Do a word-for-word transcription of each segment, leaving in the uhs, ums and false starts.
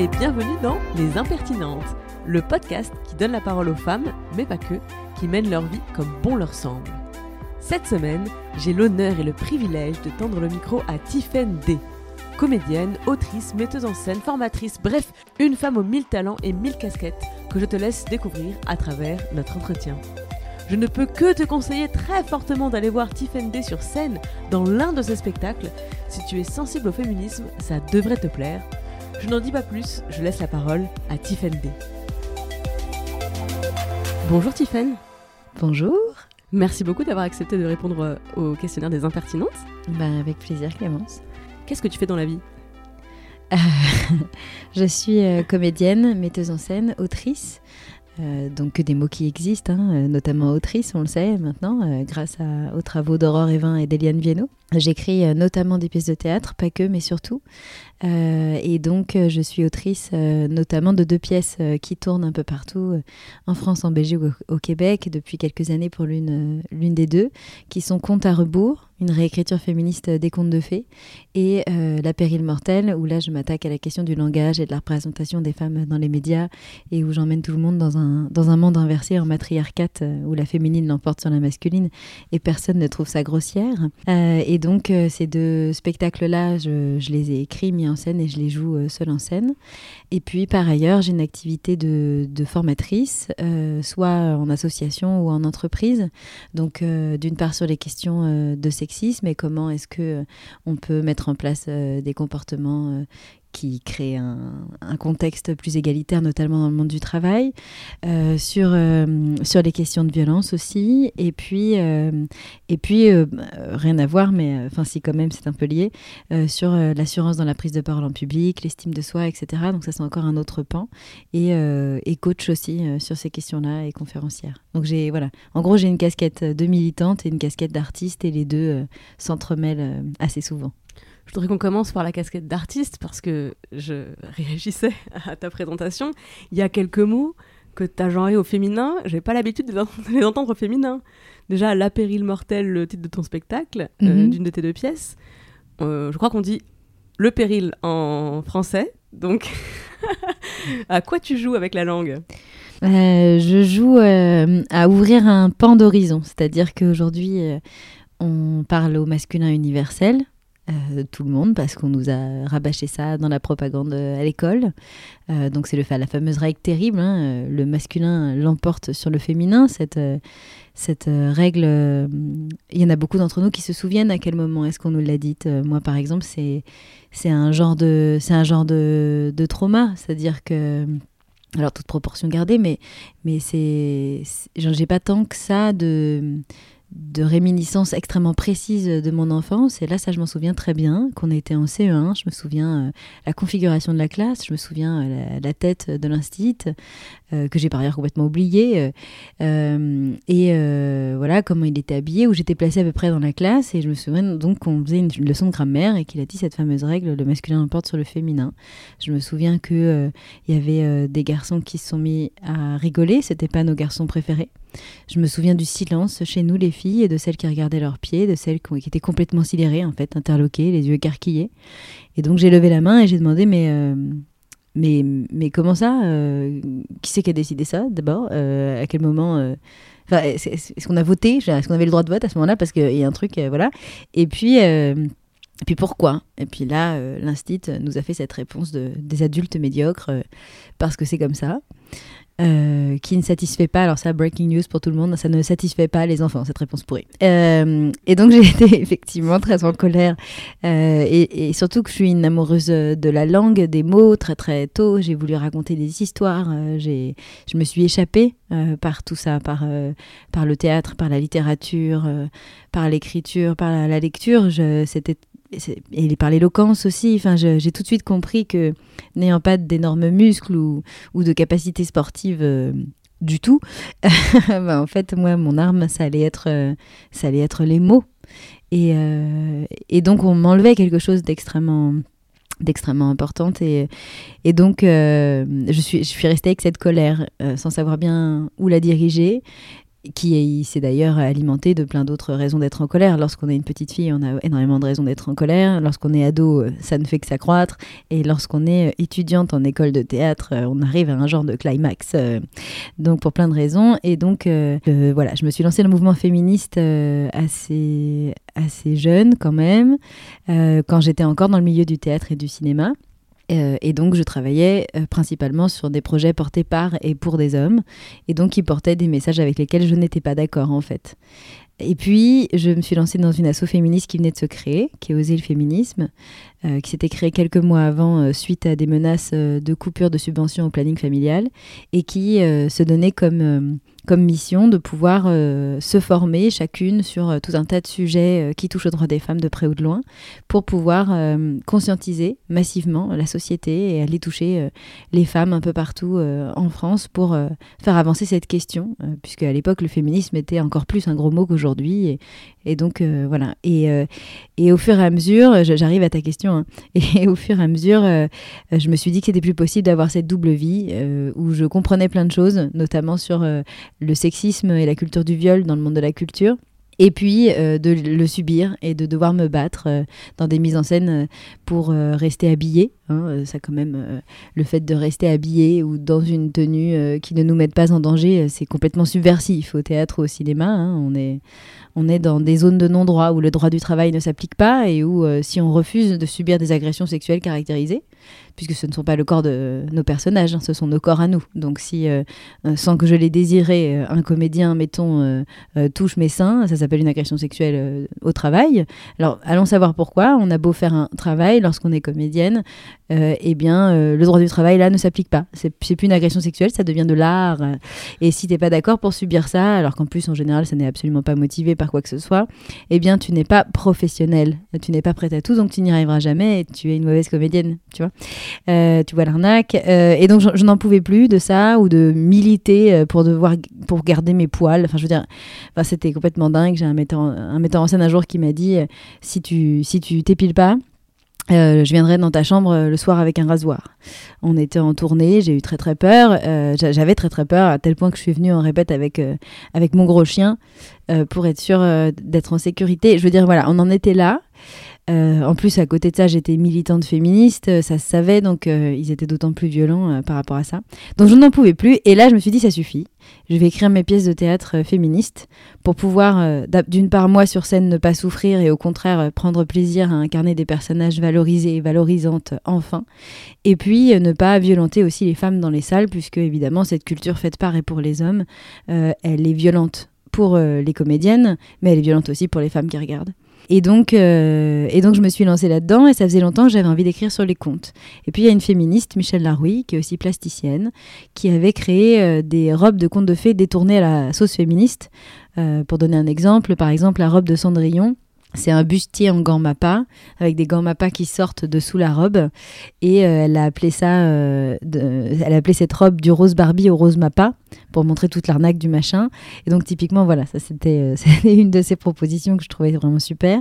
Et bienvenue dans Les Impertinentes, le podcast qui donne la parole aux femmes, mais pas que, qui mènent leur vie comme bon leur semble. Cette semaine, j'ai l'honneur et le privilège de tendre le micro à Tiphaine B, comédienne, autrice, metteuse en scène, formatrice, bref, une femme aux mille talents et mille casquettes que je te laisse découvrir à travers notre entretien. Je ne peux que te conseiller très fortement d'aller voir Tiphaine B sur scène dans l'un de ses spectacles. Si tu es sensible au féminisme, ça devrait te plaire. Je n'en dis pas plus, je laisse la parole à Tiphaine B. Bonjour Tiphaine. Bonjour. Merci beaucoup d'avoir accepté de répondre au questionnaire des impertinentes. Ben, avec plaisir Clémence. Qu'est-ce que tu fais dans la vie ? euh, Je suis euh, comédienne, metteuse en scène, autrice. Euh, donc des mots qui existent, hein, notamment autrice, on le sait maintenant, euh, grâce à, aux travaux d'Aurore Évain et d'Eliane Viennot. J'écris euh, notamment des pièces de théâtre, pas que, mais surtout. Euh, et donc, euh, je suis autrice euh, notamment de deux pièces euh, qui tournent un peu partout, euh, en France, en Belgique, au, au Québec, depuis quelques années pour l'une, euh, l'une des deux, qui sont Contes à rebours, une réécriture féministe des contes de fées, et euh, La péril mortelle, où là, je m'attaque à la question du langage et de la représentation des femmes dans les médias, et où j'emmène tout le monde dans un, dans un monde inversé en matriarcat, euh, où la féminine l'emporte sur la masculine, et personne ne trouve ça grossière. Euh, et donc, euh, ces deux spectacles-là, je, je les ai écrits, mis en scène, et je les joue euh, seule en scène. Et puis, par ailleurs, j'ai une activité de, de formatrice, euh, soit en association ou en entreprise, donc euh, d'une part sur les questions euh, de sécurité, mais comment est-ce qu'on peut mettre en place euh, des comportements euh, qui créent un, un contexte plus égalitaire, notamment dans le monde du travail, euh, sur, euh, sur les questions de violence aussi, et puis, euh, et puis euh, rien à voir, mais enfin euh, si quand même, c'est un peu lié, euh, sur euh, l'assurance dans la prise de parole en public, l'estime de soi, et cetera. Donc ça, c'est encore un autre pan, et, euh, et coach aussi euh, sur ces questions-là, et conférencière. Donc j'ai, voilà, en gros, j'ai une casquette de militante et une casquette d'artiste, et les deux euh, s'entremêlent euh, assez souvent. Je voudrais qu'on commence par la casquette d'artiste parce que je réagissais à ta présentation. Il y a quelques mots que tu as genrés au féminin. Je n'ai pas l'habitude de les entendre au féminin. Déjà, La péril mortelle, le titre de ton spectacle, mm-hmm. euh, d'une de tes deux pièces. Euh, je crois qu'on dit le péril en français. Donc, à quoi tu joues avec la langue ? euh, Je joue euh, à ouvrir un pan d'horizon. C'est-à-dire qu'aujourd'hui, euh, on parle au masculin universel. Euh, tout le monde, parce qu'on nous a rabâché ça dans la propagande à l'école. Euh, donc c'est le, la fameuse règle terrible, hein, le masculin l'emporte sur le féminin. Cette, cette règle, euh, il y en a beaucoup d'entre nous qui se souviennent à quel moment est-ce qu'on nous l'a dite. Euh, moi par exemple, c'est, c'est un genre, de, c'est un genre de, de trauma, c'est-à-dire que... Alors toute proportion gardée, mais, mais c'est, c'est, j'ai pas tant que ça de... de réminiscences extrêmement précises de mon enfance, et là ça je m'en souviens très bien, qu'on était en C E un, je me souviens euh, la configuration de la classe, je me souviens euh, la, la tête de l'instit, euh, que j'ai par ailleurs complètement oubliée, euh, et euh, voilà comment il était habillé, où j'étais placée à peu près dans la classe, et je me souviens donc qu'on faisait une, une leçon de grammaire, et qu'il a dit cette fameuse règle, le masculin l'emporte sur le féminin. Je me souviens qu'il euh, y avait euh, des garçons qui se sont mis à rigoler, c'était pas nos garçons préférés. Je me souviens du silence chez nous les filles et de celles qui regardaient leurs pieds, de celles qui étaient complètement sidérées en fait, interloquées, les yeux écarquillés. Et donc j'ai levé la main et j'ai demandé mais, euh, mais, mais comment ça euh, qui c'est qui a décidé ça d'abord euh, à quel moment euh... enfin, est-ce qu'on a voté, est-ce qu'on avait le droit de vote à ce moment-là parce qu'il y a un truc, euh, voilà. Et puis... Euh... Et puis pourquoi ? Et puis là, euh, l'instit nous a fait cette réponse de, des adultes médiocres, euh, parce que c'est comme ça. Euh, qui ne satisfait pas, alors ça, breaking news pour tout le monde, ça ne satisfait pas les enfants, cette réponse pourrie. Euh, et donc j'ai été effectivement très en colère, euh, et, et surtout que je suis une amoureuse de la langue, des mots, très très tôt, j'ai voulu raconter des histoires, euh, j'ai, je me suis échappée euh, par tout ça, par, euh, par le théâtre, par la littérature, euh, par l'écriture, par la, la lecture, je, c'était et par l'éloquence aussi, enfin, je, j'ai tout de suite compris que n'ayant pas d'énormes muscles ou, ou de capacités sportives euh, du tout, ben en fait moi mon arme ça allait être, euh, ça allait être les mots et, euh, et donc on m'enlevait quelque chose d'extrêmement, d'extrêmement importante et, et donc euh, je, suis, je suis restée avec cette colère euh, sans savoir bien où la diriger, qui s'est d'ailleurs alimenté de plein d'autres raisons d'être en colère. Lorsqu'on est une petite fille, on a énormément de raisons d'être en colère. Lorsqu'on est ado, ça ne fait que s'accroître. Et lorsqu'on est étudiante en école de théâtre, on arrive à un genre de climax. Donc pour plein de raisons. Et donc euh, euh, voilà, je me suis lancée dans le mouvement féministe euh, assez, assez jeune quand même, euh, quand j'étais encore dans le milieu du théâtre et du cinéma. Euh, et donc je travaillais euh, principalement sur des projets portés par et pour des hommes, et donc qui portaient des messages avec lesquels je n'étais pas d'accord en fait. Et puis je me suis lancée dans une asso féministe qui venait de se créer, qui est Oser le Féminisme, euh, qui s'était créée quelques mois avant euh, suite à des menaces euh, de coupure de subventions au planning familial, et qui euh, se donnait comme... Euh, comme mission de pouvoir euh, se former chacune sur euh, tout un tas de sujets euh, qui touchent aux droits des femmes de près ou de loin, pour pouvoir euh, conscientiser massivement la société et aller toucher euh, les femmes un peu partout euh, en France pour euh, faire avancer cette question, euh, puisque à l'époque le féminisme était encore plus un gros mot qu'aujourd'hui, et, et donc euh, voilà. Et, euh, et au fur et à mesure, j'arrive à ta question, hein, et au fur et à mesure, euh, je me suis dit que c'était plus possible d'avoir cette double vie euh, où je comprenais plein de choses, notamment sur euh, le sexisme et la culture du viol dans le monde de la culture, et puis euh, de le subir et de devoir me battre euh, dans des mises en scène pour euh, rester habillée. Hein, ça quand même, euh, le fait de rester habillée ou dans une tenue euh, qui ne nous mette pas en danger, c'est complètement subversif au théâtre ou au cinéma. Hein, on est, on est dans des zones de non-droit où le droit du travail ne s'applique pas et où euh, si on refuse de subir des agressions sexuelles caractérisées, puisque ce ne sont pas le corps de nos personnages, hein, ce sont nos corps à nous. Donc si, euh, sans que je l'ai désiré, un comédien, mettons, euh, euh, touche mes seins, ça s'appelle une agression sexuelle euh, au travail. Alors, allons savoir pourquoi. On a beau faire un travail lorsqu'on est comédienne, euh, eh bien, euh, le droit du travail, là, ne s'applique pas. C'est, c'est plus une agression sexuelle, ça devient de l'art. Et si t'es pas d'accord pour subir ça, alors qu'en plus, en général, ça n'est absolument pas motivé par quoi que ce soit, eh bien, tu n'es pas professionnelle, tu n'es pas prête à tout, donc tu n'y arriveras jamais et tu es une mauvaise comédienne, tu vois. Euh, tu vois l'arnaque, euh, et donc je, je n'en pouvais plus de ça, ou de militer pour devoir, pour garder mes poils, enfin je veux dire, enfin, c'était complètement dingue. J'ai un metteur, en, un metteur en scène un jour qui m'a dit, si tu, si tu t'épiles pas, Euh, je viendrai dans ta chambre euh, le soir avec un rasoir. On était en tournée, j'ai eu très très peur, euh, j'avais très très peur, à tel point que je suis venue en répète avec, euh, avec mon gros chien euh, pour être sûre euh, d'être en sécurité. Je veux dire, voilà, on en était là. Euh, en plus, à côté de ça, j'étais militante féministe, ça se savait, donc euh, ils étaient d'autant plus violents euh, par rapport à ça. Donc je n'en pouvais plus, et là je me suis dit, ça suffit. Je vais écrire mes pièces de théâtre euh, féministes pour pouvoir, euh, d'une part, moi, sur scène, ne pas souffrir et au contraire, euh, prendre plaisir à incarner des personnages valorisés et valorisantes, euh, enfin. Et puis, euh, ne pas violenter aussi les femmes dans les salles, puisque, évidemment, cette culture faite par et pour les hommes, euh, elle est violente pour euh, les comédiennes, mais elle est violente aussi pour les femmes qui regardent. Et donc, euh, et donc, je me suis lancée là-dedans, et ça faisait longtemps que j'avais envie d'écrire sur les contes. Et puis, il y a une féministe, Michèle Laroui, qui est aussi plasticienne, qui avait créé euh, des robes de contes de fées détournées à la sauce féministe. Euh, pour donner un exemple, par exemple, la robe de Cendrillon, c'est un bustier en gants mappa, avec des gants mappa qui sortent de sous la robe. Et euh, elle a appelé ça, euh, de, elle a appelé cette robe du rose Barbie au rose mappa, pour montrer toute l'arnaque du machin. Et donc typiquement, voilà, ça c'était, euh, c'était une de ses propositions que je trouvais vraiment super.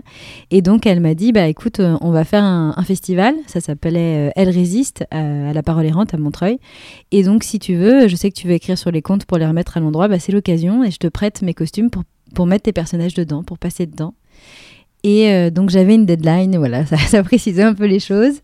Et donc elle m'a dit, bah écoute, euh, on va faire un, un festival, ça s'appelait euh, Elle résiste, à, à la Parole errante à Montreuil. Et donc si tu veux, je sais que tu veux écrire sur les contes pour les remettre à l'endroit, bah c'est l'occasion, et je te prête mes costumes pour, pour mettre tes personnages dedans, pour passer dedans. Et euh, donc j'avais une deadline, voilà, ça, ça précisait un peu les choses.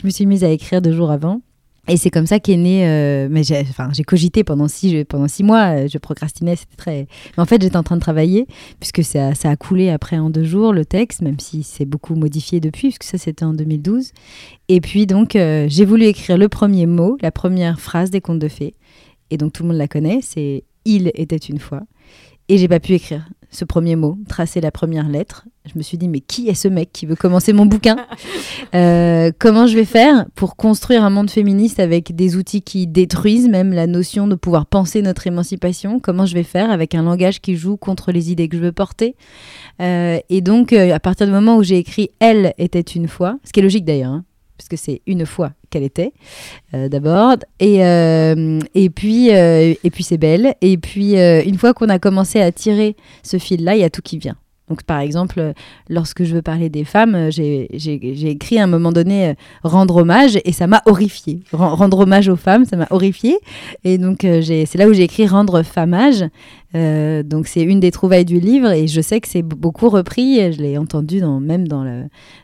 Je me suis mise à écrire deux jours avant. Et c'est comme ça qu'est né... Euh, mais j'ai, enfin, j'ai cogité pendant six, pendant six mois, je procrastinais, c'était très... Mais en fait, j'étais en train de travailler, puisque ça, ça a coulé après en deux jours, le texte, même si c'est beaucoup modifié depuis, puisque ça, c'était en deux mille douze. Et puis donc, euh, j'ai voulu écrire le premier mot, la première phrase des contes de fées. et donc tout le monde la connaît, c'est « Il était une fois ». Et j'ai pas pu écrire ce premier mot, tracer la première lettre. Je me suis dit, mais qui est ce mec qui veut commencer mon bouquin ? euh, Comment je vais faire pour construire un monde féministe avec des outils qui détruisent même la notion de pouvoir penser notre émancipation ? Comment je vais faire avec un langage qui joue contre les idées que je veux porter ? euh, Et donc, euh, à partir du moment où j'ai écrit « Elle était une fois », ce qui est logique d'ailleurs, hein, parce que c'est une fois qu'elle était, euh, d'abord, et, euh, et, puis, euh, et puis c'est belle. Et puis, euh, une fois qu'on a commencé à tirer ce fil-là, il y a tout qui vient. Donc, par exemple, lorsque je veux parler des femmes, j'ai, j'ai, j'ai écrit à un moment donné euh, « Rendre hommage » et ça m'a horrifiée. Ren- rendre hommage aux femmes, ça m'a horrifiée. Et donc, euh, j'ai, c'est là où j'ai écrit « Rendre famage ». Euh, donc, c'est une des trouvailles du livre et je sais que c'est beaucoup repris. Je l'ai entendu dans, même dans, le,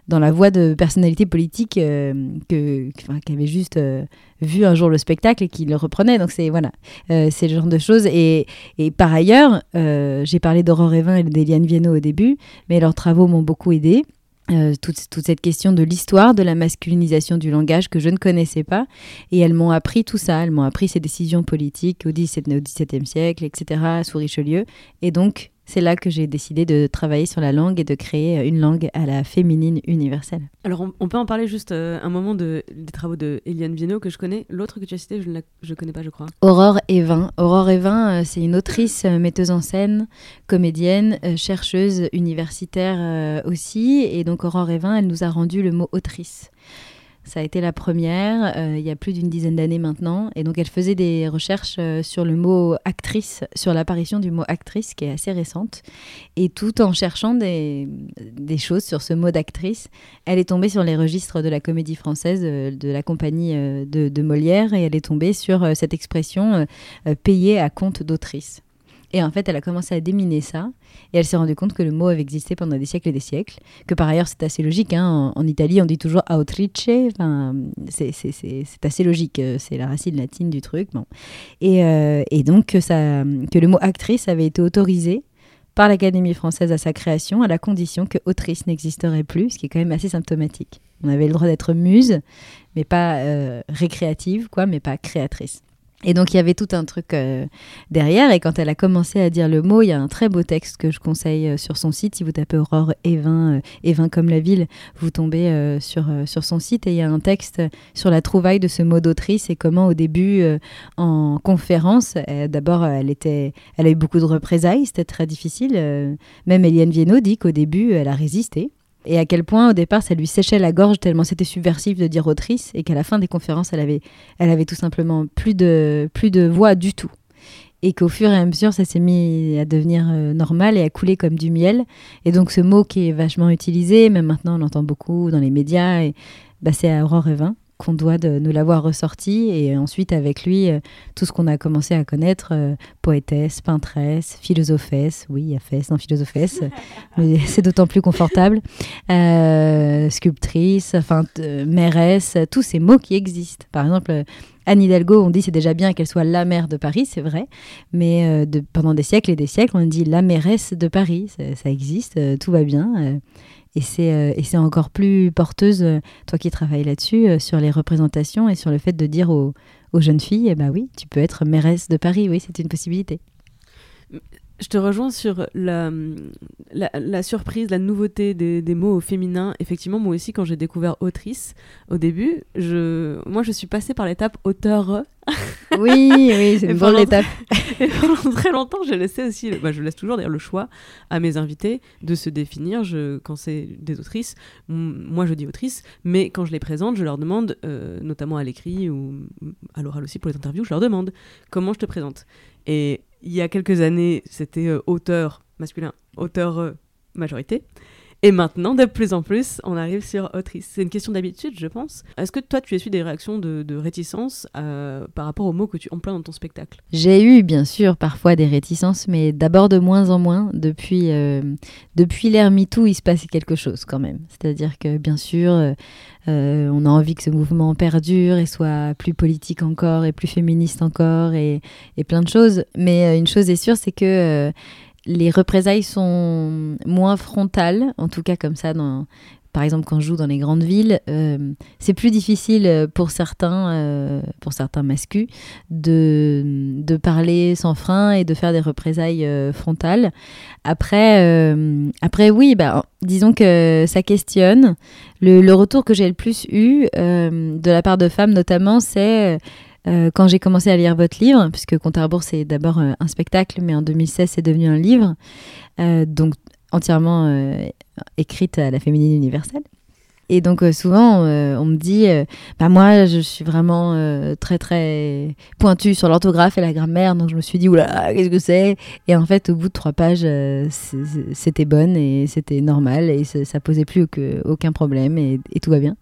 dans la voix de personnalités politiques euh, que, enfin, qui avaient juste euh, vu un jour le spectacle et qui le reprenaient. Donc, c'est, voilà, euh, c'est le genre de choses. Et, et par ailleurs, euh, j'ai parlé d'Aurore Évain et d'Eliane Viennot au début, mais leurs travaux m'ont beaucoup aidée. Euh, toute, toute cette question de l'histoire, de la masculinisation du langage que je ne connaissais pas. Et elles m'ont appris tout ça. Elles m'ont appris ces décisions politiques au dix-septième siècle, et cetera, sous Richelieu. Et donc, c'est là que j'ai décidé de travailler sur la langue et de créer une langue à la féminine universelle. Alors, on, on peut en parler juste euh, un moment de, des travaux de Eliane Viennot que je connais. L'autre que tu as cité, je ne la connais pas, je crois. Aurore Évain. Aurore Évain, euh, c'est une autrice, euh, metteuse en scène, comédienne, euh, chercheuse, universitaire euh, aussi. Et donc, Aurore Évain, elle nous a rendu le mot « autrice ». Ça a été la première, euh, il y a plus d'une dizaine d'années maintenant. Et donc, elle faisait des recherches euh, sur le mot actrice, sur l'apparition du mot actrice, qui est assez récente. Et tout en cherchant des, des choses sur ce mot d'actrice, elle est tombée sur les registres de la Comédie française, euh, de la compagnie euh, de, de Molière, et elle est tombée sur euh, cette expression euh, euh, « payée à compte d'autrice ». Et en fait, elle a commencé à déminer ça. Et elle s'est rendue compte que le mot avait existé pendant des siècles et des siècles. Que par ailleurs, c'est assez logique. Hein. En, en Italie, on dit toujours « autrice ». Enfin, c'est, c'est, c'est, c'est assez logique. C'est la racine latine du truc. Bon. Et, euh, et donc, que, ça, que le mot « actrice » avait été autorisé par l'Académie française à sa création, à la condition que « autrice » n'existerait plus, ce qui est quand même assez symptomatique. On avait le droit d'être muse, mais pas euh, récréative, quoi, mais pas créatrice. Et donc, il y avait tout un truc euh, derrière. Et quand elle a commencé à dire le mot, il y a un très beau texte que je conseille euh, sur son site. Si vous tapez Aurore Évain, euh, Évain comme la ville, vous tombez euh, sur, euh, sur son site. Et il y a un texte sur la trouvaille de ce mot d'autrice et comment, au début, euh, en conférence, euh, d'abord, elle, était, elle a eu beaucoup de représailles. C'était très difficile. Euh, même Eliane Viennot dit qu'au début, elle a résisté. Et à quel point, au départ, ça lui séchait la gorge tellement c'était subversif de dire autrice, et qu'à la fin des conférences, elle avait, elle avait tout simplement plus de, plus de voix du tout. Et qu'au fur et à mesure, ça s'est mis à devenir euh, normal et à couler comme du miel. Et donc, ce mot qui est vachement utilisé, même maintenant, on l'entend beaucoup dans les médias, et, bah, c'est à Aurore Évain qu'on doit de nous l'avoir ressorti. Et ensuite, avec lui, euh, tout ce qu'on a commencé à connaître, euh, poétesse, peintresse, philosophesse, oui, il y a fesse, non, philosophesse, mais c'est d'autant plus confortable, euh, sculptrice, enfin, euh, mairesse, tous ces mots qui existent. Par exemple, euh, Anne Hidalgo, on dit c'est déjà bien qu'elle soit la maire de Paris, c'est vrai, mais euh, de, pendant des siècles et des siècles, on dit la mairesse de Paris, ça, ça existe, euh, tout va bien. Euh, Et c'est, euh, et c'est encore plus porteuse, euh, toi qui travailles là-dessus, euh, sur les représentations et sur le fait de dire aux, aux jeunes filles, eh ben oui, tu peux être mairesse de Paris, oui, c'est une possibilité. Je te rejoins sur la, la, la surprise, la nouveauté des, des mots au féminin. Effectivement, moi aussi, quand j'ai découvert autrice, au début, je, moi, je suis passée par l'étape auteur. Oui, oui, c'est une bonne étape. Et pendant très longtemps, j'ai laissé aussi, bah, je laisse toujours d'ailleurs le choix à mes invités de se définir. Je, quand c'est des autrices, m- moi je dis autrice, mais quand je les présente, je leur demande, euh, notamment à l'écrit ou à l'oral aussi pour les interviews, je leur demande comment je te présente. Et il y a quelques années, c'était euh, auteur masculin, auteur euh, majorité. Et maintenant, de plus en plus, on arrive sur autrice. C'est une question d'habitude, je pense. Est-ce que toi, tu as su des réactions de, de réticence euh, par rapport aux mots que tu emploies dans ton spectacle ? J'ai eu, bien sûr, parfois des réticences, mais d'abord de moins en moins. Depuis, euh, depuis l'ère MeToo, il se passe quelque chose quand même. C'est-à-dire que, bien sûr, euh, on a envie que ce mouvement perdure et soit plus politique encore et plus féministe encore et, et plein de choses. Mais euh, une chose est sûre, c'est que... Euh, les représailles sont moins frontales, en tout cas comme ça, dans, par exemple, quand je joue dans les grandes villes, euh, c'est plus difficile pour certains, euh, pour certains mascus, de, de parler sans frein et de faire des représailles euh, frontales. Après, euh, après oui, bah, disons que ça questionne. Le, le retour que j'ai le plus eu euh, de la part de femmes, notamment, c'est... Euh, Euh, quand j'ai commencé à lire votre livre, puisque Contes à rebours, c'est d'abord euh, un spectacle, mais en deux mille seize, c'est devenu un livre, euh, donc entièrement euh, écrite à la féminine universelle. Et donc euh, souvent, euh, on me dit, euh, bah moi, je suis vraiment euh, très très pointue sur l'orthographe et la grammaire, donc je me suis dit, oula, qu'est-ce que c'est ? Et en fait, au bout de trois pages, euh, c'était bonne et c'était normal et ça, ça posait plus aucun problème et, et tout va bien.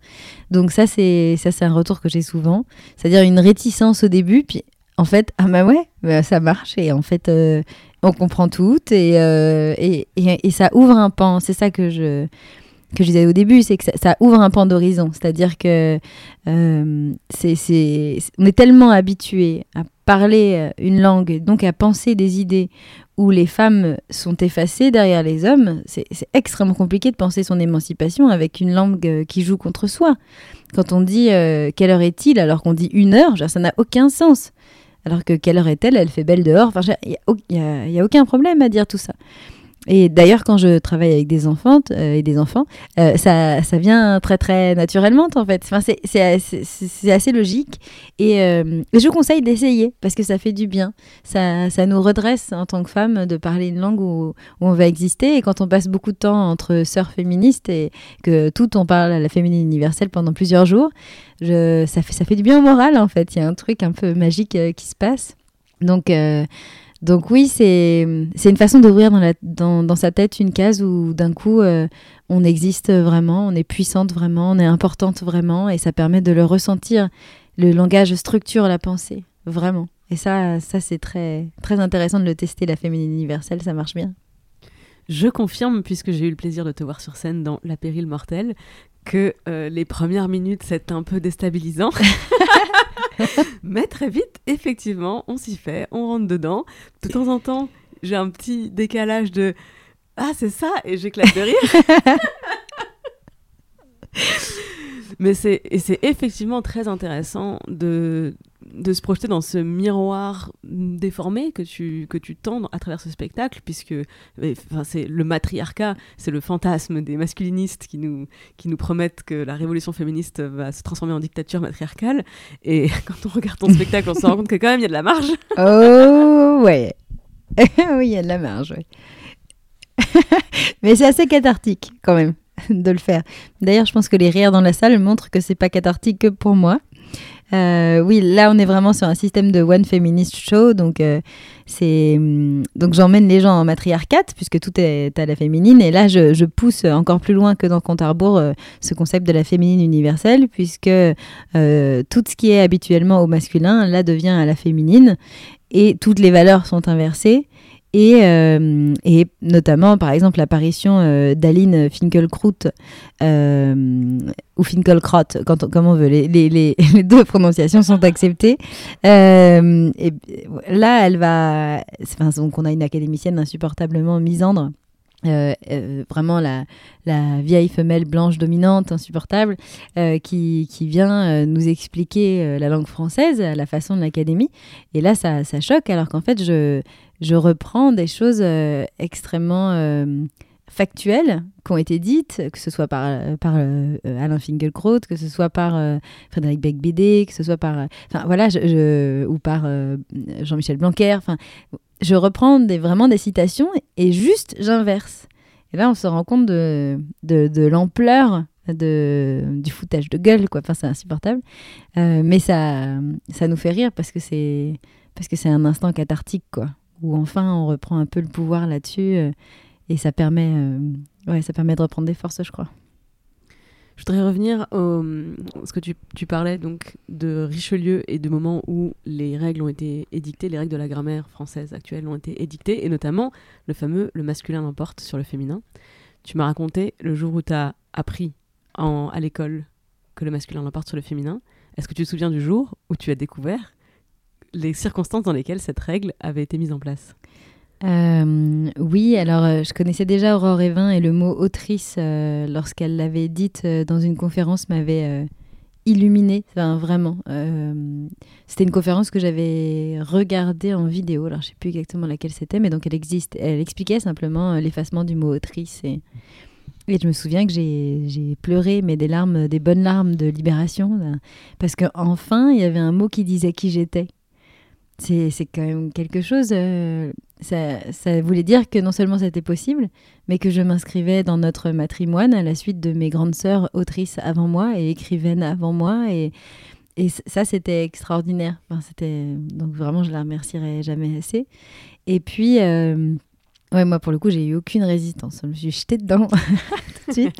Donc ça, c'est ça, c'est un retour que j'ai souvent, c'est-à-dire une réticence au début, puis en fait, ah bah ouais, bah ça marche et en fait, euh, on comprend tout et, euh, et, et et ça ouvre un pan. C'est ça que je que je disais au début, c'est que ça, ça ouvre un pan d'horizon. C'est-à-dire que euh, c'est, c'est, on est tellement habitué à parler une langue, donc à penser des idées où les femmes sont effacées derrière les hommes. C'est, c'est extrêmement compliqué de penser son émancipation avec une langue qui joue contre soi. Quand on dit euh, « quelle heure est-il » alors qu'on dit « une heure », genre, ça n'a aucun sens. Alors que « quelle heure est-elle » elle fait belle dehors. Enfin, il n'y a, y a, a aucun problème à dire tout ça. Et d'ailleurs, quand je travaille avec des enfants euh, et des enfants, euh, ça, ça vient très très naturellement en fait. Enfin, c'est, c'est, assez, c'est assez logique. Et euh, je vous conseille d'essayer parce que ça fait du bien. Ça, ça nous redresse en tant que femmes de parler une langue où, où on va exister. Et quand on passe beaucoup de temps entre sœurs féministes et que toutes on parle à la féminine universelle pendant plusieurs jours, je, ça fait ça fait du bien au moral en fait. Il y a un truc un peu magique euh, qui se passe. Donc euh, Donc oui, c'est, c'est une façon d'ouvrir dans, la, dans, dans sa tête une case où d'un coup, euh, on existe vraiment, on est puissante vraiment, on est importante vraiment, et ça permet de le ressentir. Le langage structure la pensée, vraiment. Et ça, ça c'est très, très intéressant de le tester, la féminine universelle, ça marche bien. Je confirme, puisque j'ai eu le plaisir de te voir sur scène dans La péril mortelle, que euh, les premières minutes, c'est un peu déstabilisant. Mais très vite, effectivement, on s'y fait, on rentre dedans. De temps en temps, j'ai un petit décalage de « Ah, c'est ça !» et j'éclate de rire. Mais c'est, et c'est effectivement très intéressant de, de se projeter dans ce miroir déformé que tu, que tu tends à travers ce spectacle, puisque enfin, c'est le matriarcat, c'est le fantasme des masculinistes qui nous, qui nous promettent que la révolution féministe va se transformer en dictature matriarcale. Et quand on regarde ton spectacle, on se rend compte que quand même, il y a de la marge. Oh, ouais. Oui, il y a de la marge, ouais. Mais c'est assez cathartique, quand même, de le faire. D'ailleurs, je pense que les rires dans la salle montrent que c'est pas cathartique que pour moi. Euh, oui, là, on est vraiment sur un système de one feminist show, donc euh, c'est donc j'emmène les gens en matriarcat puisque tout est à la féminine, et là, je, je pousse encore plus loin que dans Contes à rebours euh, ce concept de la féminine universelle, puisque euh, tout ce qui est habituellement au masculin, là, devient à la féminine, et toutes les valeurs sont inversées. Et, euh, et notamment, par exemple, l'apparition euh, d'Aline Finkielkraut, euh, ou Finkielkraut, quand on, comme on veut, les, les, les, les deux prononciations sont acceptées. Euh, et là, elle va. Enfin, donc, on a une académicienne insupportablement misandre. Euh, euh, vraiment la, la vieille femelle blanche dominante insupportable euh, qui, qui vient euh, nous expliquer euh, la langue française à la façon de l'académie, et là ça, ça choque, alors qu'en fait je, je reprends des choses euh, extrêmement euh, factuelles qui ont été dites, que ce soit par, par euh, Alain Finkielkraut, que ce soit par euh, Frédéric Beigbeder, que ce soit par enfin euh, voilà je, je, ou par euh, Jean-Michel Blanquer, enfin je reprends des, vraiment des citations et juste j'inverse. Et là, on se rend compte de, de, de l'ampleur de, du foutage de gueule, quoi. Enfin, c'est insupportable. Euh, mais ça, ça nous fait rire parce que c'est, parce que c'est un instant cathartique, quoi. Où enfin, on reprend un peu le pouvoir là-dessus euh, et ça permet, euh, ouais, ça permet de reprendre des forces, je crois. Je voudrais revenir au ce que tu, tu parlais donc de Richelieu et du moment où les règles ont été édictées, les règles de la grammaire française actuelle ont été édictées, et notamment le fameux « le masculin l'emporte sur le féminin ». Tu m'as raconté le jour où tu as appris en, à l'école que le masculin l'emporte sur le féminin. Est-ce que tu te souviens du jour où tu as découvert les circonstances dans lesquelles cette règle avait été mise en place ? Euh, oui, alors euh, je connaissais déjà Aurore Évain et le mot autrice, euh, lorsqu'elle l'avait dite euh, dans une conférence, m'avait euh, illuminée, enfin, vraiment. Euh, c'était une conférence que j'avais regardée en vidéo, alors je ne sais plus exactement laquelle c'était, mais donc elle existe. Elle expliquait simplement euh, l'effacement du mot autrice et, et je me souviens que j'ai, j'ai pleuré, mais des larmes, des bonnes larmes de libération, là, parce qu'enfin il y avait un mot qui disait qui j'étais. C'est, c'est quand même quelque chose, euh, ça, ça voulait dire que non seulement c'était possible, mais que je m'inscrivais dans notre matrimoine à la suite de mes grandes sœurs autrices avant moi et écrivaines avant moi. Et, et ça, c'était extraordinaire. Enfin, c'était, donc vraiment, je la remercierai jamais assez. Et puis, euh, ouais, moi, pour le coup, j'ai eu aucune résistance. Je me suis jetée dedans tout de suite.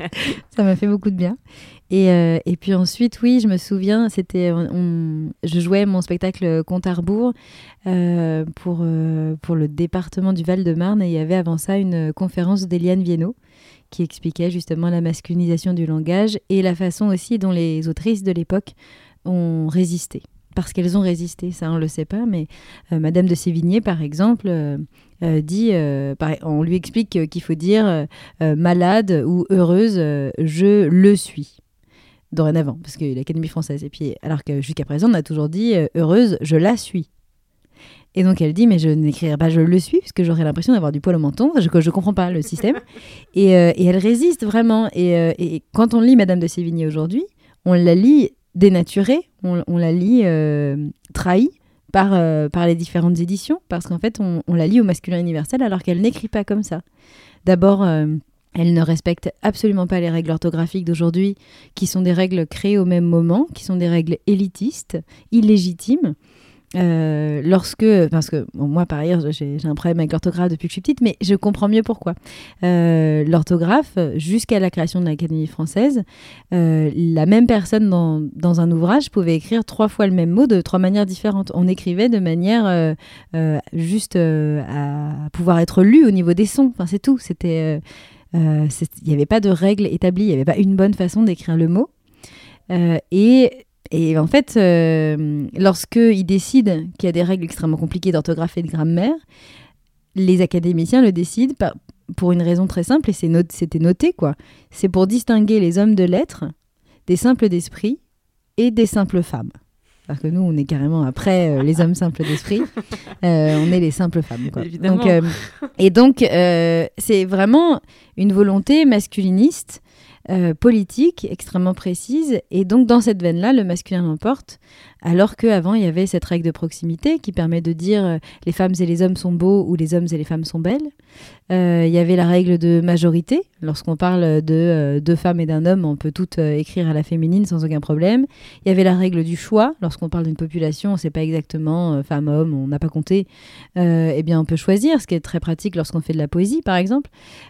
Ça m'a fait beaucoup de bien. Et, euh, et puis ensuite, oui, je me souviens, c'était, on, on, je jouais mon spectacle Contes à rebours euh, pour, euh, pour le département du Val-de-Marne, et il y avait avant ça une conférence d'Eliane Viennot qui expliquait justement la masculinisation du langage et la façon aussi dont les autrices de l'époque ont résisté. Parce qu'elles ont résisté, ça on le sait pas, mais euh, Madame de Sévigné, par exemple, euh, euh, dit, euh, par, on lui explique euh, qu'il faut dire euh, malade ou heureuse, euh, je le suis. Dorénavant, parce que l'Académie française, et puis alors que jusqu'à présent on a toujours dit euh, heureuse, je la suis. Et donc elle dit, mais je n'écrirai pas je le suis, parce que j'aurais l'impression d'avoir du poil au menton, je ne comprends pas le système. et, euh, et elle résiste vraiment. Et, euh, et quand on lit Madame de Sévigné aujourd'hui, on la lit dénaturée, on, on la lit euh, trahie par, euh, par les différentes éditions, parce qu'en fait on, on la lit au masculin universel alors qu'elle n'écrit pas comme ça. D'abord, euh, elle ne respecte absolument pas les règles orthographiques d'aujourd'hui, qui sont des règles créées au même moment, qui sont des règles élitistes, illégitimes. Euh, lorsque, parce que bon, moi par ailleurs j'ai, j'ai un problème avec l'orthographe depuis que je suis petite, mais je comprends mieux pourquoi. Euh, l'orthographe, jusqu'à la création de l'Académie française, euh, la même personne dans, dans un ouvrage pouvait écrire trois fois le même mot de trois manières différentes. On écrivait de manière euh, euh, juste euh, à pouvoir être lu au niveau des sons, enfin, c'est tout, c'était... Euh, Il euh, n'y avait pas de règles établies, il n'y avait pas une bonne façon d'écrire le mot. Euh, et, et en fait, euh, lorsqu'ils décident qu'il y a des règles extrêmement compliquées d'orthographe et de grammaire, les académiciens le décident par, pour une raison très simple, et c'est not- c'était noté, quoi. C'est pour distinguer les hommes de lettres des simples d'esprit et des simples femmes. Alors que nous, on est carrément après euh, les hommes simples d'esprit, euh, on est les simples femmes, quoi. Évidemment. Donc, euh, et donc, euh, c'est vraiment une volonté masculiniste, euh, politique, extrêmement précise. Et donc, dans cette veine-là, le masculin l'emporte, alors qu'avant, il y avait cette règle de proximité qui permet de dire euh, « les femmes et les hommes sont beaux » ou « les hommes et les femmes sont belles ». Euh, il y avait la règle de majorité. Lorsqu'on parle de euh, deux femmes et d'un homme, on peut toutes euh, écrire à la féminine sans aucun problème. Il y avait la règle du choix. Lorsqu'on parle d'une population, on ne sait pas exactement euh, femme, homme, on n'a pas compté. Euh, eh bien, on peut choisir, ce qui est très pratique lorsqu'on fait de la poésie, par exemple.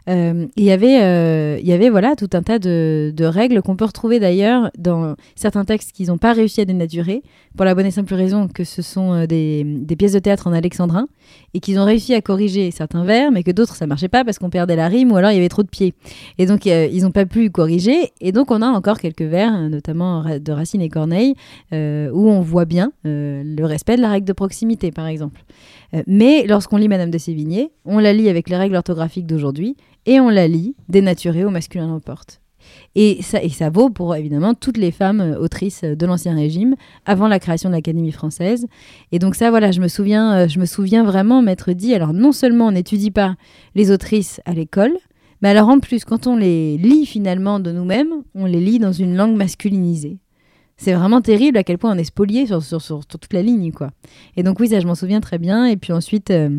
Euh, il y avait, euh, il y avait voilà, tout un tas de, de règles qu'on peut retrouver d'ailleurs dans certains textes qu'ils n'ont pas réussi à dénaturer, pour la bonne et simple raison que ce sont euh, des, des pièces de théâtre en alexandrin et qu'ils ont réussi à corriger certains vers, mais que d'autres, ça ne marchait pas parce qu'on perdait la rime ou alors il y avait trop de pieds. Et donc, euh, ils n'ont pas pu corriger. Et donc, on a encore quelques vers, notamment de Racine et Corneille, euh, où on voit bien euh, le respect de la règle de proximité, par exemple. Euh, mais lorsqu'on lit Madame de Sévigné, on la lit avec les règles orthographiques d'aujourd'hui et on la lit dénaturée au masculin l'emporte. Et ça, et ça vaut pour, évidemment, toutes les femmes autrices de l'Ancien Régime, avant la création de l'Académie française. Et donc ça, voilà, je me souviens, je me souviens vraiment m'être dit, alors non seulement on n'étudie pas les autrices à l'école, mais alors en plus, quand on les lit finalement de nous-mêmes, on les lit dans une langue masculinisée. C'est vraiment terrible à quel point on est spolié sur, sur, sur, sur toute la ligne, quoi. Et donc oui, ça, je m'en souviens très bien. Et puis ensuite... Euh,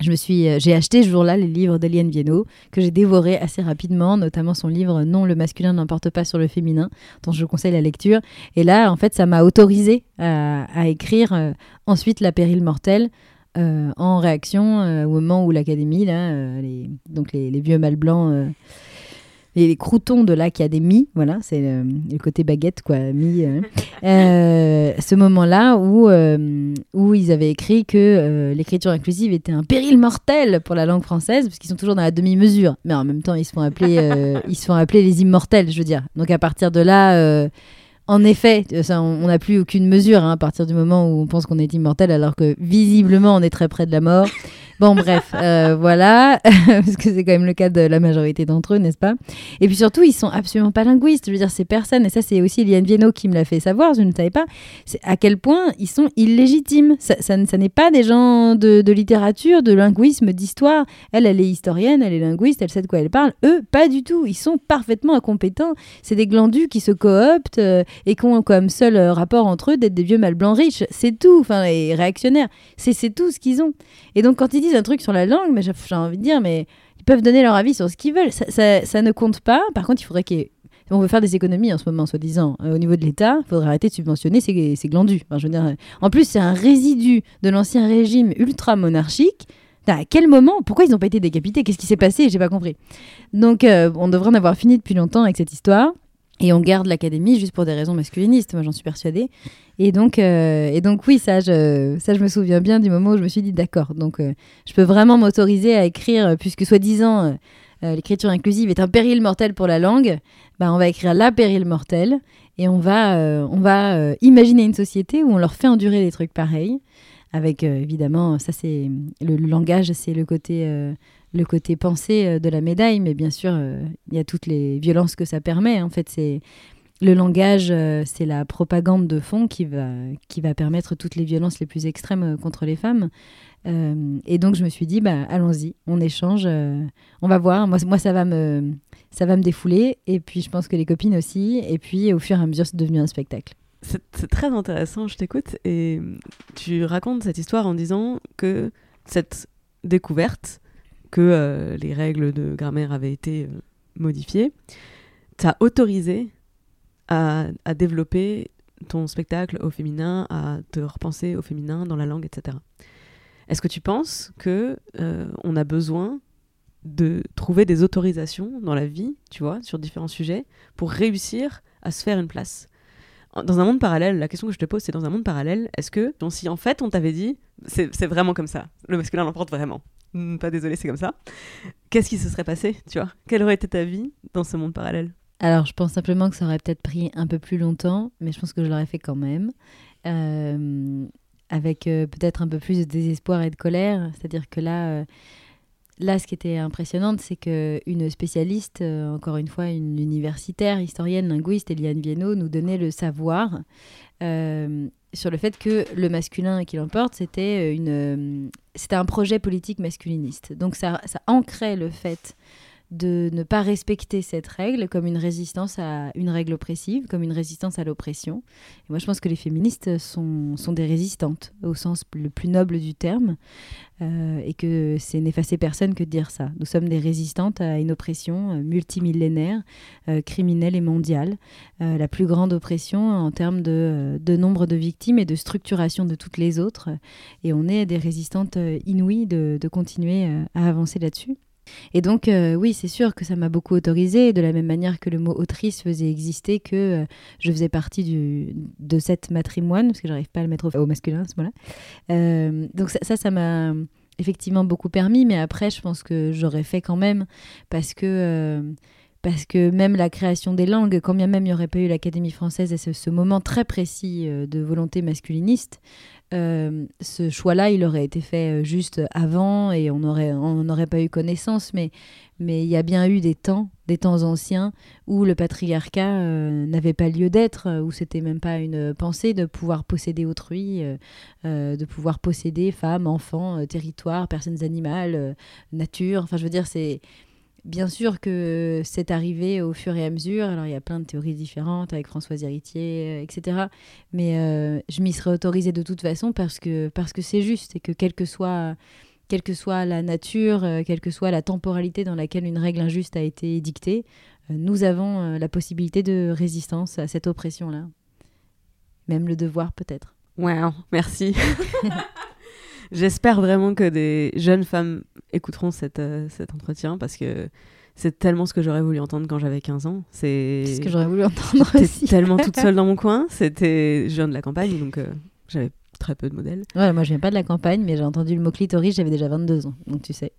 Je me suis, euh, j'ai acheté ce jour-là les livres d'Eliane Viennot, que j'ai dévoré assez rapidement, notamment son livre « Non, le masculin n'emporte pas sur le féminin », dont je conseille la lecture. Et là, en fait, ça m'a autorisée à, à écrire euh, ensuite « La péril mortelle », euh, en réaction euh, au moment où l'Académie, là, euh, les, donc les, les vieux mâles blancs... Euh, Et les croutons de l'Académie, voilà, c'est le, le côté baguette, quoi, mis. Euh, euh, ce moment-là où, euh, où ils avaient écrit que euh, l'écriture inclusive était un péril mortel pour la langue française, parce qu'ils sont toujours dans la demi-mesure. Mais en même temps, ils se font appeler, euh, ils se font appeler les immortels, je veux dire. Donc à partir de là, euh, en effet, ça, on n'a plus aucune mesure, hein, à partir du moment où on pense qu'on est immortel, alors que visiblement, on est très près de la mort. Bon, bref, euh, voilà, parce que c'est quand même le cas de la majorité d'entre eux, n'est-ce pas? Et puis surtout, ils sont absolument pas linguistes. Je veux dire, ces personnes, et ça, c'est aussi Eliane Viennot qui me l'a fait savoir, je ne savais pas, c'est à quel point ils sont illégitimes. Ça, ça, ça n'est pas des gens de, de littérature, de linguisme, d'histoire. Elle, elle est historienne, elle est linguiste, elle sait de quoi elle parle. Eux, pas du tout. Ils sont parfaitement incompétents. C'est des glandus qui se cooptent euh, et qui ont comme seul euh, rapport entre eux d'être des vieux mâles blancs riches. C'est tout. Enfin, et réactionnaires. C'est, c'est tout ce qu'ils ont. Et donc, quand ils disent un truc sur la langue, mais j'ai, j'ai envie de dire, mais ils peuvent donner leur avis sur ce qu'ils veulent. Ça, ça, ça ne compte pas. Par contre, il faudrait qu'il y ait... On veut faire des économies en ce moment, soi-disant. Euh, au niveau de l'État, il faudrait arrêter de subventionner ces, ces glandus. Enfin, je veux dire, en plus, c'est un résidu de l'ancien régime ultra-monarchique. À quel moment? Pourquoi ils n'ont pas été décapités? Qu'est-ce qui s'est passé? J'ai pas compris. Donc, euh, on devrait en avoir fini depuis longtemps avec cette histoire. Et on garde l'académie juste pour des raisons masculinistes, moi j'en suis persuadée. Et donc, euh, et donc oui, ça je, ça je me souviens bien du moment où je me suis dit d'accord, donc euh, je peux vraiment m'autoriser à écrire, puisque soi-disant euh, l'écriture inclusive est un péril mortel pour la langue, bah, on va écrire La péril mortelle et on va, euh, on va euh, imaginer une société où on leur fait endurer des trucs pareils, avec euh, évidemment, ça c'est le, le langage, c'est le côté... Euh, le côté pensée de la médaille, mais bien sûr, il euh, y a toutes les violences que ça permet. En fait, c'est le langage, euh, c'est la propagande de fond qui va, qui va permettre toutes les violences les plus extrêmes euh, contre les femmes. Euh, et donc, je me suis dit, bah, allons-y, on échange, euh, on va voir. Moi, moi ça, va me, ça va me défouler, et puis je pense que les copines aussi. Et puis, au fur et à mesure, c'est devenu un spectacle. C'est, c'est très intéressant, je t'écoute. Et tu racontes cette histoire en disant que cette découverte, que euh, les règles de grammaire avaient été euh, modifiées, t'as autorisé à, à développer ton spectacle au féminin, à te repenser au féminin dans la langue, et cetera. Est-ce que tu penses que euh, on a besoin de trouver des autorisations dans la vie, tu vois, sur différents sujets, pour réussir à se faire une place ? Dans un monde parallèle, la question que je te pose, c'est dans un monde parallèle, est-ce que, si en fait on t'avait dit, c'est, c'est vraiment comme ça, le masculin l'emporte vraiment, pas désolé, c'est comme ça, qu'est-ce qui se serait passé, tu vois? Quelle aurait été ta vie dans ce monde parallèle? Alors, je pense simplement que ça aurait peut-être pris un peu plus longtemps, mais je pense que je l'aurais fait quand même, euh, avec euh, peut-être un peu plus de désespoir et de colère, c'est-à-dire que là... Euh, Là, ce qui était impressionnant, c'est qu'une spécialiste, euh, encore une fois, une universitaire, historienne, linguiste, Eliane Viennot, nous donnait le savoir euh, sur le fait que le masculin qui l'emporte, c'était, une, euh, c'était un projet politique masculiniste. Donc ça, ça ancrait le fait de ne pas respecter cette règle comme une résistance à une règle oppressive, comme une résistance à l'oppression. Et moi, je pense que les féministes sont, sont des résistantes, au sens le plus noble du terme, euh, et que c'est n'effacer personne que de dire ça. Nous sommes des résistantes à une oppression euh, multimillénaire, euh, criminelle et mondiale, euh, la plus grande oppression en termes de, de nombre de victimes et de structuration de toutes les autres. Et on est des résistantes inouïes de, de continuer à avancer là-dessus. Et donc, euh, oui, c'est sûr que ça m'a beaucoup autorisée, de la même manière que le mot autrice faisait exister, que euh, je faisais partie du, de cette matrimoine, parce que j'arrive pas à le mettre au, au masculin à ce moment-là. Euh, donc ça, ça, ça m'a effectivement beaucoup permis, mais après, je pense que j'aurais fait quand même, parce que... Euh, Parce que même la création des langues, quand bien même il n'y aurait pas eu l'Académie française et ce, ce moment très précis de volonté masculiniste, euh, ce choix-là, il aurait été fait juste avant et on n'aurait pas eu connaissance. Mais mais il y a bien eu des temps, des temps anciens, où le patriarcat euh, n'avait pas lieu d'être, où c'était même pas une pensée de pouvoir posséder autrui, euh, euh, de pouvoir posséder femmes, enfants, euh, territoires, personnes animales, euh, nature. Enfin, je veux dire, c'est... Bien sûr que c'est arrivé au fur et à mesure. Alors, il y a plein de théories différentes avec Françoise Héritier, et cetera. Mais euh, je m'y serais autorisée de toute façon parce que, parce que c'est juste et que quelle que soit, quelle que soit la nature, quelle que soit la temporalité dans laquelle une règle injuste a été dictée, euh, nous avons euh, la possibilité de résistance à cette oppression-là. Même le devoir, peut-être. Wow, merci. J'espère vraiment que des jeunes femmes écouteront cette, euh, cet entretien parce que c'est tellement ce que j'aurais voulu entendre quand j'avais quinze ans. C'est, c'est ce que j'aurais voulu entendre. J'étais aussi. Tellement toute seule dans mon coin. C'était je viens de la campagne, donc euh, j'avais très peu de modèles. Ouais, moi, je viens pas de la campagne, mais j'ai entendu le mot clitoris, j'avais déjà vingt-deux ans, donc tu sais.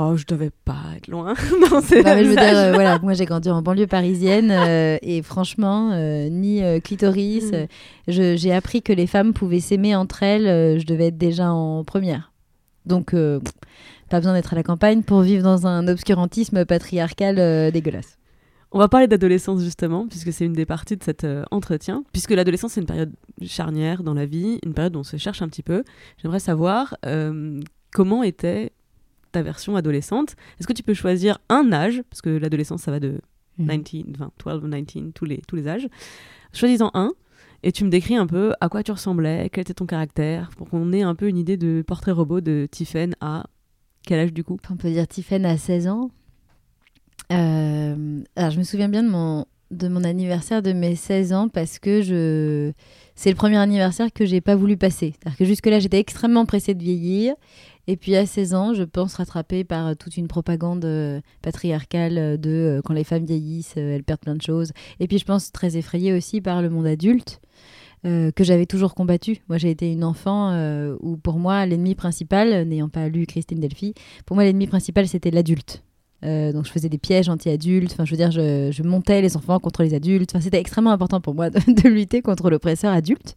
Oh, je devais pas être loin. Non, c'est non, mais je veux dire, euh, voilà, moi j'ai grandi en banlieue parisienne euh, et franchement, euh, ni euh, clitoris. Euh, je, j'ai appris que les femmes pouvaient s'aimer entre elles. Euh, je devais être déjà en première. Donc, euh, pas besoin d'être à la campagne pour vivre dans un obscurantisme patriarcal euh, dégueulasse. On va parler d'adolescence justement, puisque c'est une des parties de cet euh, entretien. Puisque l'adolescence, c'est une période charnière dans la vie, une période où on se cherche un petit peu. J'aimerais savoir euh, comment était ta version adolescente. Est-ce que tu peux choisir un âge, parce que l'adolescence, ça va de dix-neuf, vingt, douze, dix-neuf, tous les, tous les âges. Choisis-en un, et tu me décris un peu à quoi tu ressemblais, quel était ton caractère, pour qu'on ait un peu une idée de portrait robot de Tiphaine à quel âge du coup ? On peut dire Tiphaine à seize ans. Euh, alors je me souviens bien de mon, de mon anniversaire de mes seize ans parce que je... c'est le premier anniversaire que j'ai pas voulu passer. C'est-à-dire que jusque-là, j'étais extrêmement pressée de vieillir. Et puis à seize ans, je pense rattrapée par toute une propagande euh, patriarcale de euh, quand les femmes vieillissent, euh, elles perdent plein de choses. Et puis je pense très effrayée aussi par le monde adulte euh, que j'avais toujours combattu. Moi, j'ai été une enfant euh, où pour moi, l'ennemi principal, n'ayant pas lu Christine Delphy, pour moi, l'ennemi principal, c'était l'adulte. Euh, donc je faisais des pièges anti-adultes, enfin, je veux dire, je, je montais les enfants contre les adultes, enfin, c'était extrêmement important pour moi de, de lutter contre l'oppresseur adulte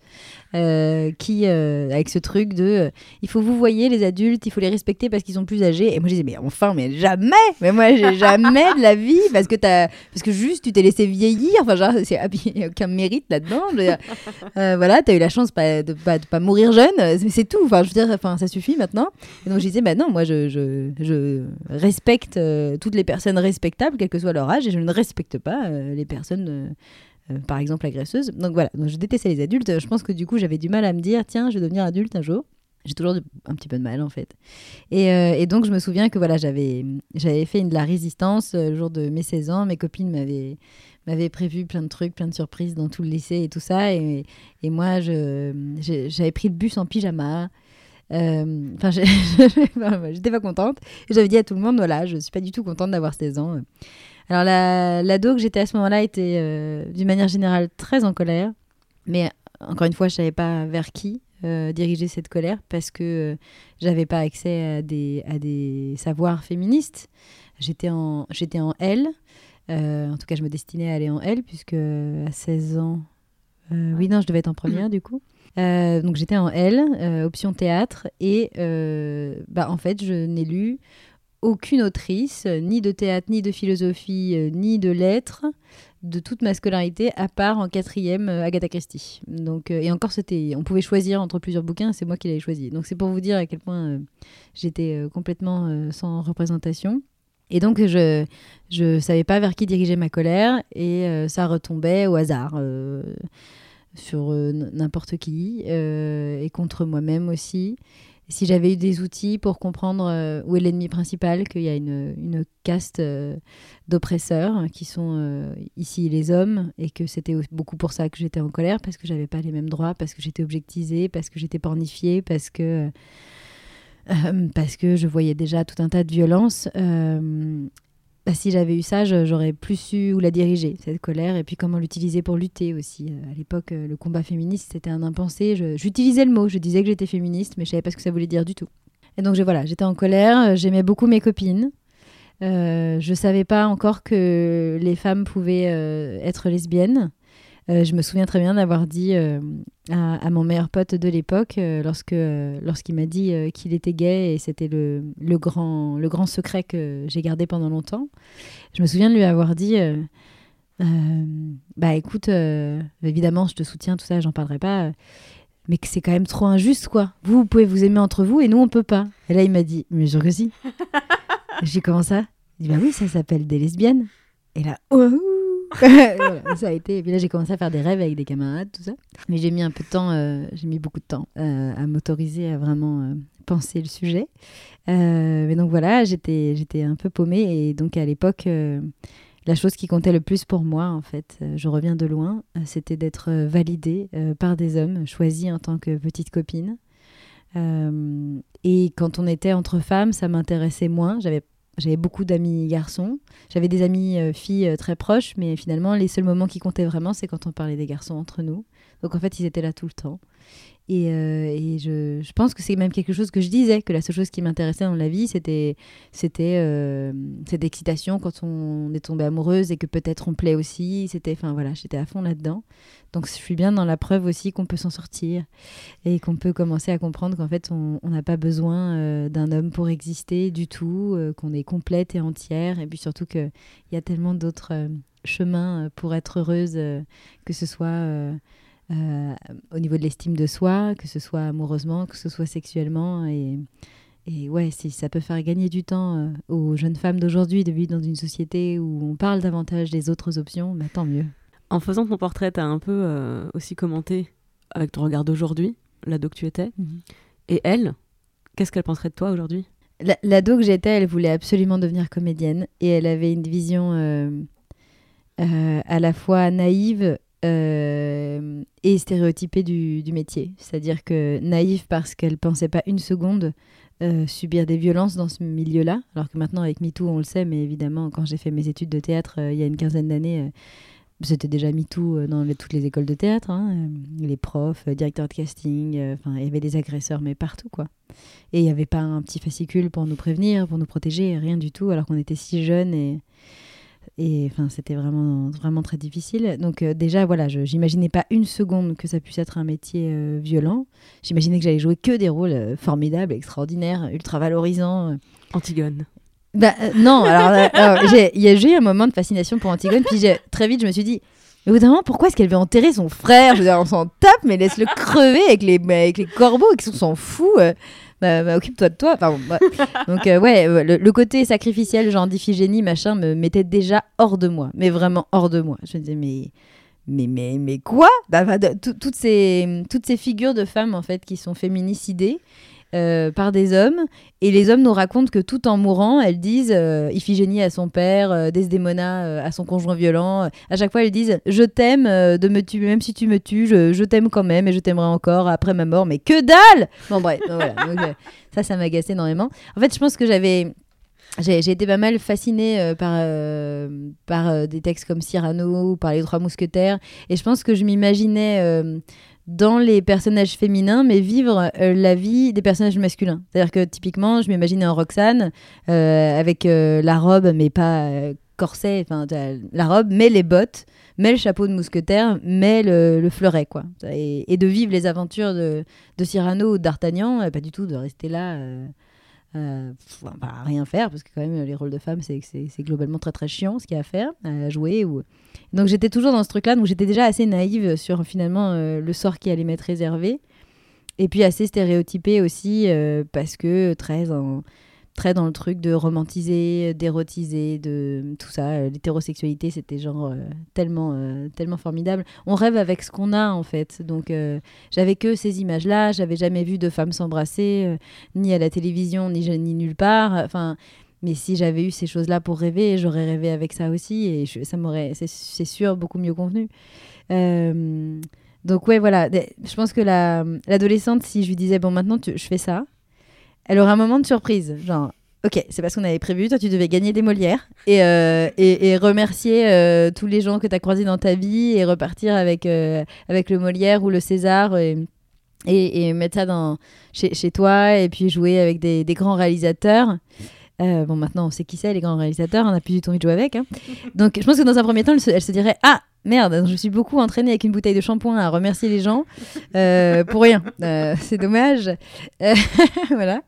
euh, qui, euh, avec ce truc de euh, il faut vous voyez les adultes, il faut les respecter parce qu'ils sont plus âgés, et moi je disais mais enfin mais jamais, mais moi j'ai jamais de la vie parce que, t'as, parce que juste tu t'es laissé vieillir, enfin genre il n'y a aucun mérite là-dedans, je veux dire, euh, voilà, t'as eu la chance pas, de ne pas, pas mourir jeune, c'est, c'est tout, enfin je veux dire, enfin, ça suffit maintenant, et donc je disais bah non, moi je, je, je respecte euh, toutes les personnes respectables, quel que soit leur âge, et je ne respecte pas euh, les personnes, euh, euh, par exemple, agresseuses. Donc voilà, donc, je détestais les adultes. Je pense que du coup, j'avais du mal à me dire, tiens, je vais devenir adulte un jour. J'ai toujours de, un petit peu de mal, en fait. Et, euh, et donc, je me souviens que voilà, j'avais, j'avais fait une, de la résistance euh, le jour de mes seize ans. Mes copines m'avaient, m'avaient prévu plein de trucs, plein de surprises dans tout le lycée et tout ça. Et, et moi, je, je, j'avais pris le bus en pyjama. Enfin, euh, j'étais pas contente. Et j'avais dit à tout le monde, voilà, je suis pas du tout contente d'avoir seize ans. Alors, la, l'ado que j'étais à ce moment-là était, euh, d'une manière générale, très en colère. Mais encore une fois, je savais pas vers qui euh, diriger cette colère parce que euh, j'avais pas accès à des, à des savoirs féministes. J'étais en, j'étais en L. Euh, en tout cas, je me destinais à aller en L puisque euh, à seize ans... Euh, oui, non, je devais être en première, du coup. Euh, donc j'étais en L, euh, option théâtre, et euh, bah, en fait je n'ai lu aucune autrice, euh, ni de théâtre, ni de philosophie, euh, ni de lettres, de toute ma scolarité, à part en quatrième euh, Agatha Christie. Donc, euh, et encore, c'était, on pouvait choisir entre plusieurs bouquins, c'est moi qui l'avais choisi. Donc c'est pour vous dire à quel point euh, j'étais euh, complètement euh, sans représentation. Et donc, je ne savais pas vers qui diriger ma colère, et euh, ça retombait au hasard. Euh, sur euh, n'importe qui euh, et contre moi-même aussi. Si j'avais eu des outils pour comprendre euh, où est l'ennemi principal, qu'il y a une, une caste euh, d'oppresseurs qui sont euh, ici les hommes, et que c'était beaucoup pour ça que j'étais en colère, parce que j'avais pas les mêmes droits, parce que j'étais objectisée, parce que j'étais pornifiée, parce que... Euh, parce que je voyais déjà tout un tas de violences... Euh, Bah, si j'avais eu ça, je, j'aurais plus su où la diriger, cette colère, et puis comment l'utiliser pour lutter aussi. Euh, à l'époque, euh, le combat féministe, c'était un impensé. Je, j'utilisais le mot, je disais que j'étais féministe, mais je ne savais pas ce que ça voulait dire du tout. Et donc, je, voilà, j'étais en colère, euh, j'aimais beaucoup mes copines. Euh, je ne savais pas encore que les femmes pouvaient euh, être lesbiennes. Euh, je me souviens très bien d'avoir dit euh, à, à mon meilleur pote de l'époque, euh, lorsque, euh, lorsqu'il m'a dit euh, qu'il était gay, et c'était le, le, grand, le grand secret que j'ai gardé pendant longtemps, je me souviens de lui avoir dit euh, « euh, Bah écoute, euh, évidemment, je te soutiens, tout ça, j'en parlerai pas, euh, mais que c'est quand même trop injuste, quoi. Vous, vous pouvez vous aimer entre vous et nous, on peut pas. » Et là, il m'a dit « Mais sûr que si. » J'ai dit « Comment ça ?» Il dit « Bah oui, ça s'appelle des lesbiennes. » Et là, « Oh !» Voilà, ça a été, et puis là j'ai commencé à faire des rêves avec des camarades, tout ça, mais j'ai mis un peu de temps euh, j'ai mis beaucoup de temps euh, à m'autoriser à vraiment euh, penser le sujet, euh, mais donc voilà, j'étais, j'étais un peu paumée, et donc à l'époque euh, la chose qui comptait le plus pour moi, en fait, euh, je reviens de loin, euh, c'était d'être validée euh, par des hommes, choisie en tant que petite copine, euh, et quand on était entre femmes, ça m'intéressait moins. j'avais J'avais beaucoup d'amis garçons. J'avais des amis euh, filles euh, très proches, mais finalement, les seuls moments qui comptaient vraiment, c'est quand on parlait des garçons entre nous. Donc en fait, ils étaient là tout le temps. Et, euh, et je, je pense que c'est même quelque chose que je disais, que la seule chose qui m'intéressait dans la vie, c'était, c'était euh, cette excitation quand on est tombé amoureuse et que peut-être on plaît aussi. C'était, enfin voilà, j'étais à fond là-dedans. Donc je suis bien dans la preuve aussi qu'on peut s'en sortir et qu'on peut commencer à comprendre qu'en fait, on n'a pas besoin euh, d'un homme pour exister du tout, euh, qu'on est complète et entière. Et puis surtout qu'il y a tellement d'autres euh, chemins pour être heureuse, euh, que ce soit... Euh, Euh, au niveau de l'estime de soi, que ce soit amoureusement, que ce soit sexuellement. Et, et ouais, si ça peut faire gagner du temps euh, aux jeunes femmes d'aujourd'hui de vivre dans une société où on parle davantage des autres options, bah, tant mieux. En faisant ton portrait, t'as un peu euh, aussi commenté avec ton regard d'aujourd'hui, l'ado que tu étais. Mm-hmm. Et elle, qu'est-ce qu'elle penserait de toi aujourd'hui ? La, l'ado que j'étais, elle voulait absolument devenir comédienne. Et elle avait une vision euh, euh, à la fois naïve Euh, et stéréotypée du, du métier, c'est-à-dire que naïve parce qu'elle pensait pas une seconde euh, subir des violences dans ce milieu-là, alors que maintenant avec MeToo on le sait, mais évidemment quand j'ai fait mes études de théâtre euh, il y a une quinzaine d'années, euh, c'était déjà MeToo euh, dans les, toutes les écoles de théâtre, hein, euh, les profs, euh, directeurs de casting, euh, il y avait des agresseurs mais partout quoi, et il n'y avait pas un petit fascicule pour nous prévenir, pour nous protéger, rien du tout, alors qu'on était si jeunes et... Et enfin, c'était vraiment, vraiment très difficile. Donc euh, déjà, voilà, je n'imaginais pas une seconde que ça puisse être un métier euh, violent. J'imaginais que j'allais jouer que des rôles euh, formidables, extraordinaires, ultra valorisants. Antigone. Bah, euh, non, alors, euh, alors j'ai, y a, j'ai eu un moment de fascination pour Antigone. Puis j'ai, très vite, je me suis dit, mais au bout d'un moment, pourquoi est-ce qu'elle veut enterrer son frère ? Je veux dire, on s'en tape, mais laisse-le crever avec les, avec les corbeaux, qui s'en fout. Euh. Bah, bah, occupe-toi de toi. Enfin, bon, bah. Donc, euh, ouais, le, le côté sacrificiel, genre d'Iphigénie, machin, me mettait déjà hors de moi, mais vraiment hors de moi. Je me disais, mais, mais, mais, mais quoi ? bah, bah, toutes ces, toutes ces figures de femmes, en fait, qui sont féminicidées euh, par des hommes, et les hommes nous racontent que tout en mourant, elles disent euh, Iphigénie à son père, euh, Desdémona euh, à son conjoint violent. Euh, à chaque fois, elles disent, je t'aime, euh, de me tuer, même si tu me tues, je, je t'aime quand même, et je t'aimerai encore après ma mort, mais que dalle ! Bon, bref, donc, voilà. Donc, euh, ça, ça m'agaçait énormément. En fait, je pense que j'avais... J'ai, j'ai été pas mal fascinée euh, par, euh, par euh, des textes comme Cyrano, par les Trois Mousquetaires, et je pense que je m'imaginais euh, dans les personnages féminins, mais vivre euh, la vie des personnages masculins. C'est-à-dire que typiquement, je m'imaginais en Roxane, euh, avec euh, la robe, mais pas euh, corset, enfin la robe, mais les bottes, mais le chapeau de mousquetaire, mais le, le fleuret, quoi. Et, et de vivre les aventures de, de Cyrano ou d'Artagnan, et pas du tout de rester là... Euh... Euh, pff, bah, rien faire, parce que quand même les rôles de femmes c'est, c'est, c'est globalement très très chiant ce qu'il y a à faire, à jouer ou... donc j'étais toujours dans ce truc là, donc j'étais déjà assez naïve sur finalement euh, le sort qui allait m'être réservé, et puis assez stéréotypée aussi euh, parce que très, en... très dans le truc de romantiser, d'érotiser, de tout ça, euh, l'hétérosexualité c'était genre euh, tellement, euh, tellement formidable, on rêve avec ce qu'on a en fait, donc euh, j'avais que ces images là, j'avais jamais vu de femmes s'embrasser euh, ni à la télévision, ni, ni nulle part, enfin, mais si j'avais eu ces choses là pour rêver, j'aurais rêvé avec ça aussi, et je, ça m'aurait, c'est, c'est sûr, beaucoup mieux convenu. Euh, donc ouais voilà, je pense que la, l'adolescente, si je lui disais bon maintenant tu, je fais ça, elle aura un moment de surprise, genre ok, c'est parce qu'on avait prévu, toi tu devais gagner des Molières et, euh, et, et remercier euh, tous les gens que t'as croisés dans ta vie et repartir avec, euh, avec le Molière ou le César et, et, et mettre ça dans, chez, chez toi et puis jouer avec des, des grands réalisateurs. Euh, bon, maintenant on sait qui c'est les grands réalisateurs, on n'a plus du tout envie de jouer avec. Hein. Donc je pense que dans un premier temps, elle se, elle se dirait « Ah !» Merde, je me suis beaucoup entraînée avec une bouteille de shampoing à remercier les gens euh, pour rien. Euh, c'est dommage. Euh, voilà.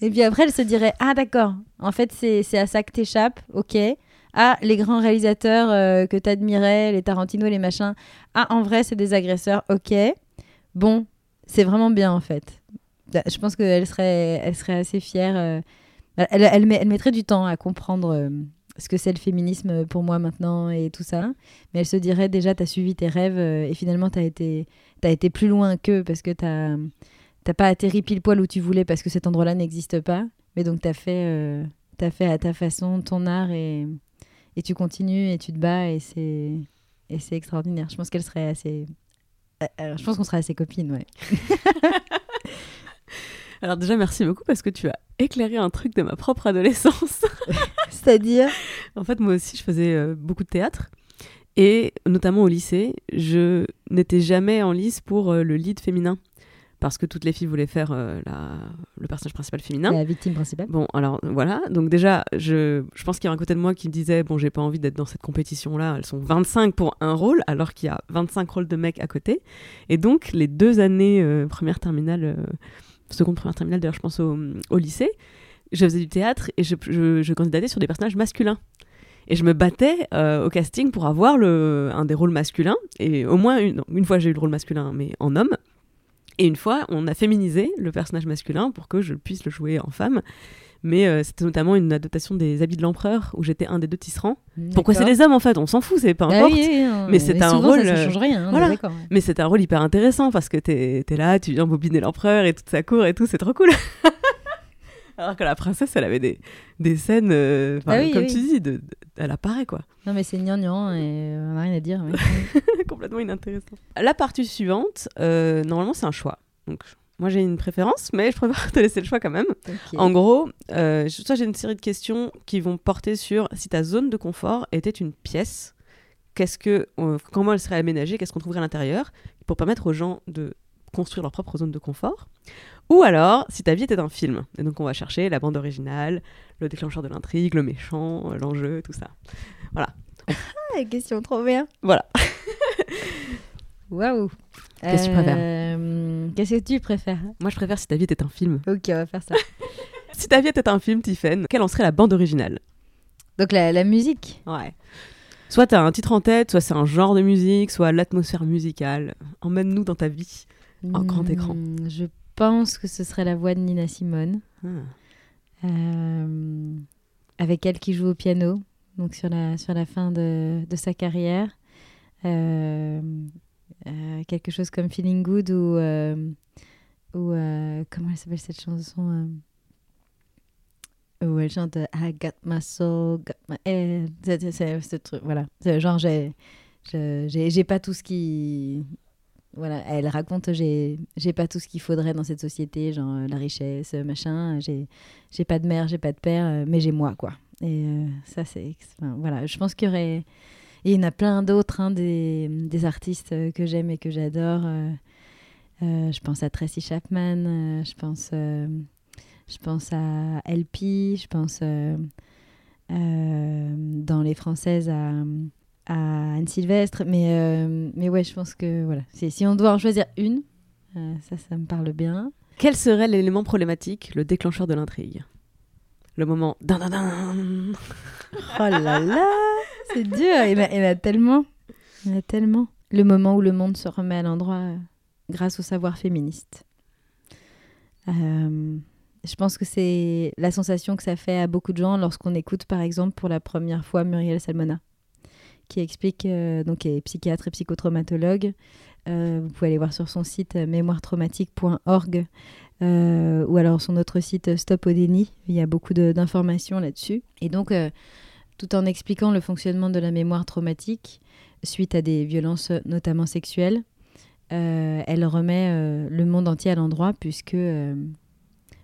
Et puis après, elle se dirait « Ah d'accord, en fait, c'est, c'est à ça que t'échappes, ok. Ah, les grands réalisateurs euh, que t'admirais, les Tarantino, les machins. Ah, en vrai, c'est des agresseurs, ok. Bon, c'est vraiment bien en fait. » Je pense qu'elle serait, elle serait assez fière. Euh, elle, elle, met, elle mettrait du temps à comprendre... Euh, ce que c'est le féminisme pour moi maintenant et tout ça, mais elle se dirait déjà t'as suivi tes rêves euh, et finalement t'as été, t'as été plus loin qu'eux parce que t'as, t'as pas atterri pile poil où tu voulais parce que cet endroit-là n'existe pas, mais donc t'as fait, euh, t'as fait à ta façon ton art et, et tu continues et tu te bats et c'est, et c'est extraordinaire. Je pense qu'elle serait assez... Alors, je pense qu'on serait assez copines, ouais. Alors déjà, merci beaucoup parce que tu as éclairé un truc de ma propre adolescence. C'est-à-dire ? En fait, moi aussi, je faisais euh, beaucoup de théâtre. Et notamment au lycée, je n'étais jamais en lice pour euh, le lead féminin. Parce que toutes les filles voulaient faire euh, la... le personnage principal féminin. La victime principale. Bon, alors voilà. Donc déjà, je, je pense qu'il y a un côté de moi qui me disait « Bon, j'ai pas envie d'être dans cette compétition-là. Elles sont vingt-cinq pour un rôle, alors qu'il y a vingt-cinq rôles de mecs à côté. » Et donc, les deux années euh, première terminale, euh, seconde première terminale, d'ailleurs, je pense au, au lycée, je faisais du théâtre et je, je, je candidatais sur des personnages masculins. Et je me battais euh, au casting pour avoir le, un des rôles masculins. Et au moins, une, une fois, j'ai eu le rôle masculin, mais en homme. Et une fois, on a féminisé le personnage masculin pour que je puisse le jouer en femme. Mais euh, c'était notamment une adaptation des Habits de l'Empereur, où j'étais un des deux tisserands. D'accord. Pourquoi c'est des hommes, en fait ? On s'en fout, c'est pas importe. Ah oui, oui, oui. Mais c'est mais un souvent, rôle... ça, ça change rien. Hein, voilà. Mais c'est un rôle hyper intéressant, parce que t'es, t'es là, tu viens bobiner l'Empereur et toute sa cour et tout, c'est trop cool. Alors que la princesse, elle avait des, des scènes, euh, ah oui, comme oui. tu dis, de, de, elle apparaît, quoi. Non, mais c'est gnangnan et on n'a rien à dire. Mais... Complètement inintéressant. La partie suivante, euh, normalement, c'est un choix. Donc, moi, j'ai une préférence, mais je préfère te laisser le choix quand même. Okay. En gros, euh, toi, j'ai une série de questions qui vont porter sur si ta zone de confort était une pièce, qu'est-ce que, euh, comment elle serait aménagée, qu'est-ce qu'on trouverait à l'intérieur, pour permettre aux gens de construire leur propre zone de confort. Ou alors, si ta vie était un film. Et donc, on va chercher la bande originale, le déclencheur de l'intrigue, le méchant, l'enjeu, tout ça. Voilà. Ah, question trop bien. Voilà. Waouh. Qu'est-ce que euh... tu préfères ? Qu'est-ce que tu préfères ? Moi, je préfère si ta vie était un film. Ok, on va faire ça. Si ta vie était un film, Tiphaine, quelle en serait la bande originale ? Donc, la, la musique. Ouais. Soit t'as un titre en tête, soit c'est un genre de musique, soit l'atmosphère musicale. Emmène-nous dans ta vie, en mmh, grand écran. Je Je pense que ce serait la voix de Nina Simone, ah. euh, avec elle qui joue au piano, donc sur la, sur la fin de, de sa carrière. Euh, euh, quelque chose comme Feeling Good ou... Euh, ou euh, comment elle s'appelle cette chanson euh, où elle chante « I got my soul, got my head ». C'est, c'est, c'est truc, voilà. C'est, genre, j'ai, je, j'ai, j'ai pas tout ce qui... Voilà, elle raconte j'ai j'ai pas tout ce qu'il faudrait dans cette société, genre euh, la richesse, machin, j'ai j'ai pas de mère, j'ai pas de père, euh, mais j'ai moi, quoi. Et euh, ça c'est enfin, voilà, je pense qu'il y aurait et il y en a plein d'autres hein, des des artistes que j'aime et que j'adore. Euh, euh, je pense à Tracy Chapman, euh, je pense euh, je pense à L P, je pense euh, euh, dans les Françaises à à Anne Sylvestre, mais, euh, mais ouais, je pense que voilà. C'est, si on doit en choisir une, euh, ça, ça me parle bien. Quel serait l'élément problématique, le déclencheur de l'intrigue ? Le moment... Dun, dun, dun. Oh là là, c'est dur, il y en a tellement. Il y en a tellement. Le moment où le monde se remet à l'endroit euh, grâce au savoir féministe. Euh, je pense que c'est la sensation que ça fait à beaucoup de gens lorsqu'on écoute, par exemple, pour la première fois Muriel Salmona, qui explique, euh, donc est psychiatre et psychotraumatologue. Euh, vous pouvez aller voir sur son site euh, mémoire traumatique point org euh, ou alors son autre site Stop au déni. Il y a beaucoup de, d'informations là-dessus. Et donc, euh, tout en expliquant le fonctionnement de la mémoire traumatique suite à des violences notamment sexuelles, euh, elle remet euh, le monde entier à l'endroit puisque, euh,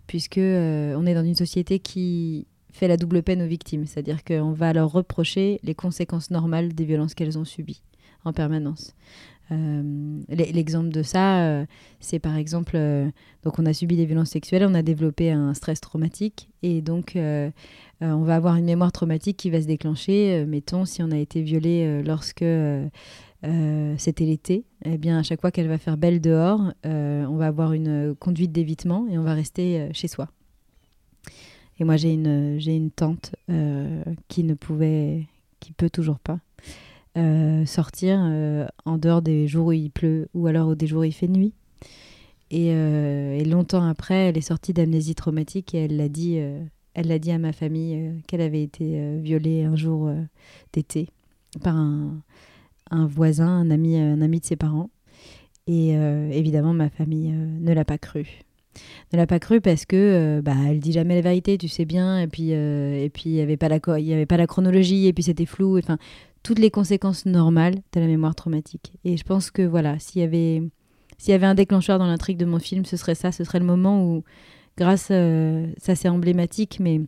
puisque euh, on est dans une société qui... fait la double peine aux victimes, c'est-à-dire qu'on va leur reprocher les conséquences normales des violences qu'elles ont subies en permanence. Euh, l'exemple de ça, euh, c'est par exemple, euh, donc on a subi des violences sexuelles, on a développé un stress traumatique et donc euh, euh, on va avoir une mémoire traumatique qui va se déclencher, euh, mettons si on a été violé euh, lorsque euh, euh, c'était l'été, eh bien à chaque fois qu'elle va faire belle dehors, euh, on va avoir une conduite d'évitement et on va rester euh, chez soi. Et moi, j'ai une, j'ai une tante euh, qui ne pouvait, qui peut toujours pas euh, sortir euh, en dehors des jours où il pleut ou alors des jours où il fait nuit. Et, euh, et longtemps après, elle est sortie d'amnésie traumatique et elle l'a dit, euh, elle l'a dit à ma famille euh, qu'elle avait été euh, violée un jour euh, d'été par un, un voisin, un ami, un ami de ses parents. Et euh, évidemment, ma famille euh, ne l'a pas crue. ne l'a pas cru parce que euh, bah elle dit jamais la vérité, tu sais bien, et puis euh, et puis il y avait pas la co- il y avait pas la chronologie et puis c'était flou, enfin toutes les conséquences normales de la mémoire traumatique. Et je pense que voilà, s'il y avait s'il y avait un déclencheur dans l'intrigue de mon film, ce serait ça, ce serait le moment où grâce euh, ça c'est emblématique mais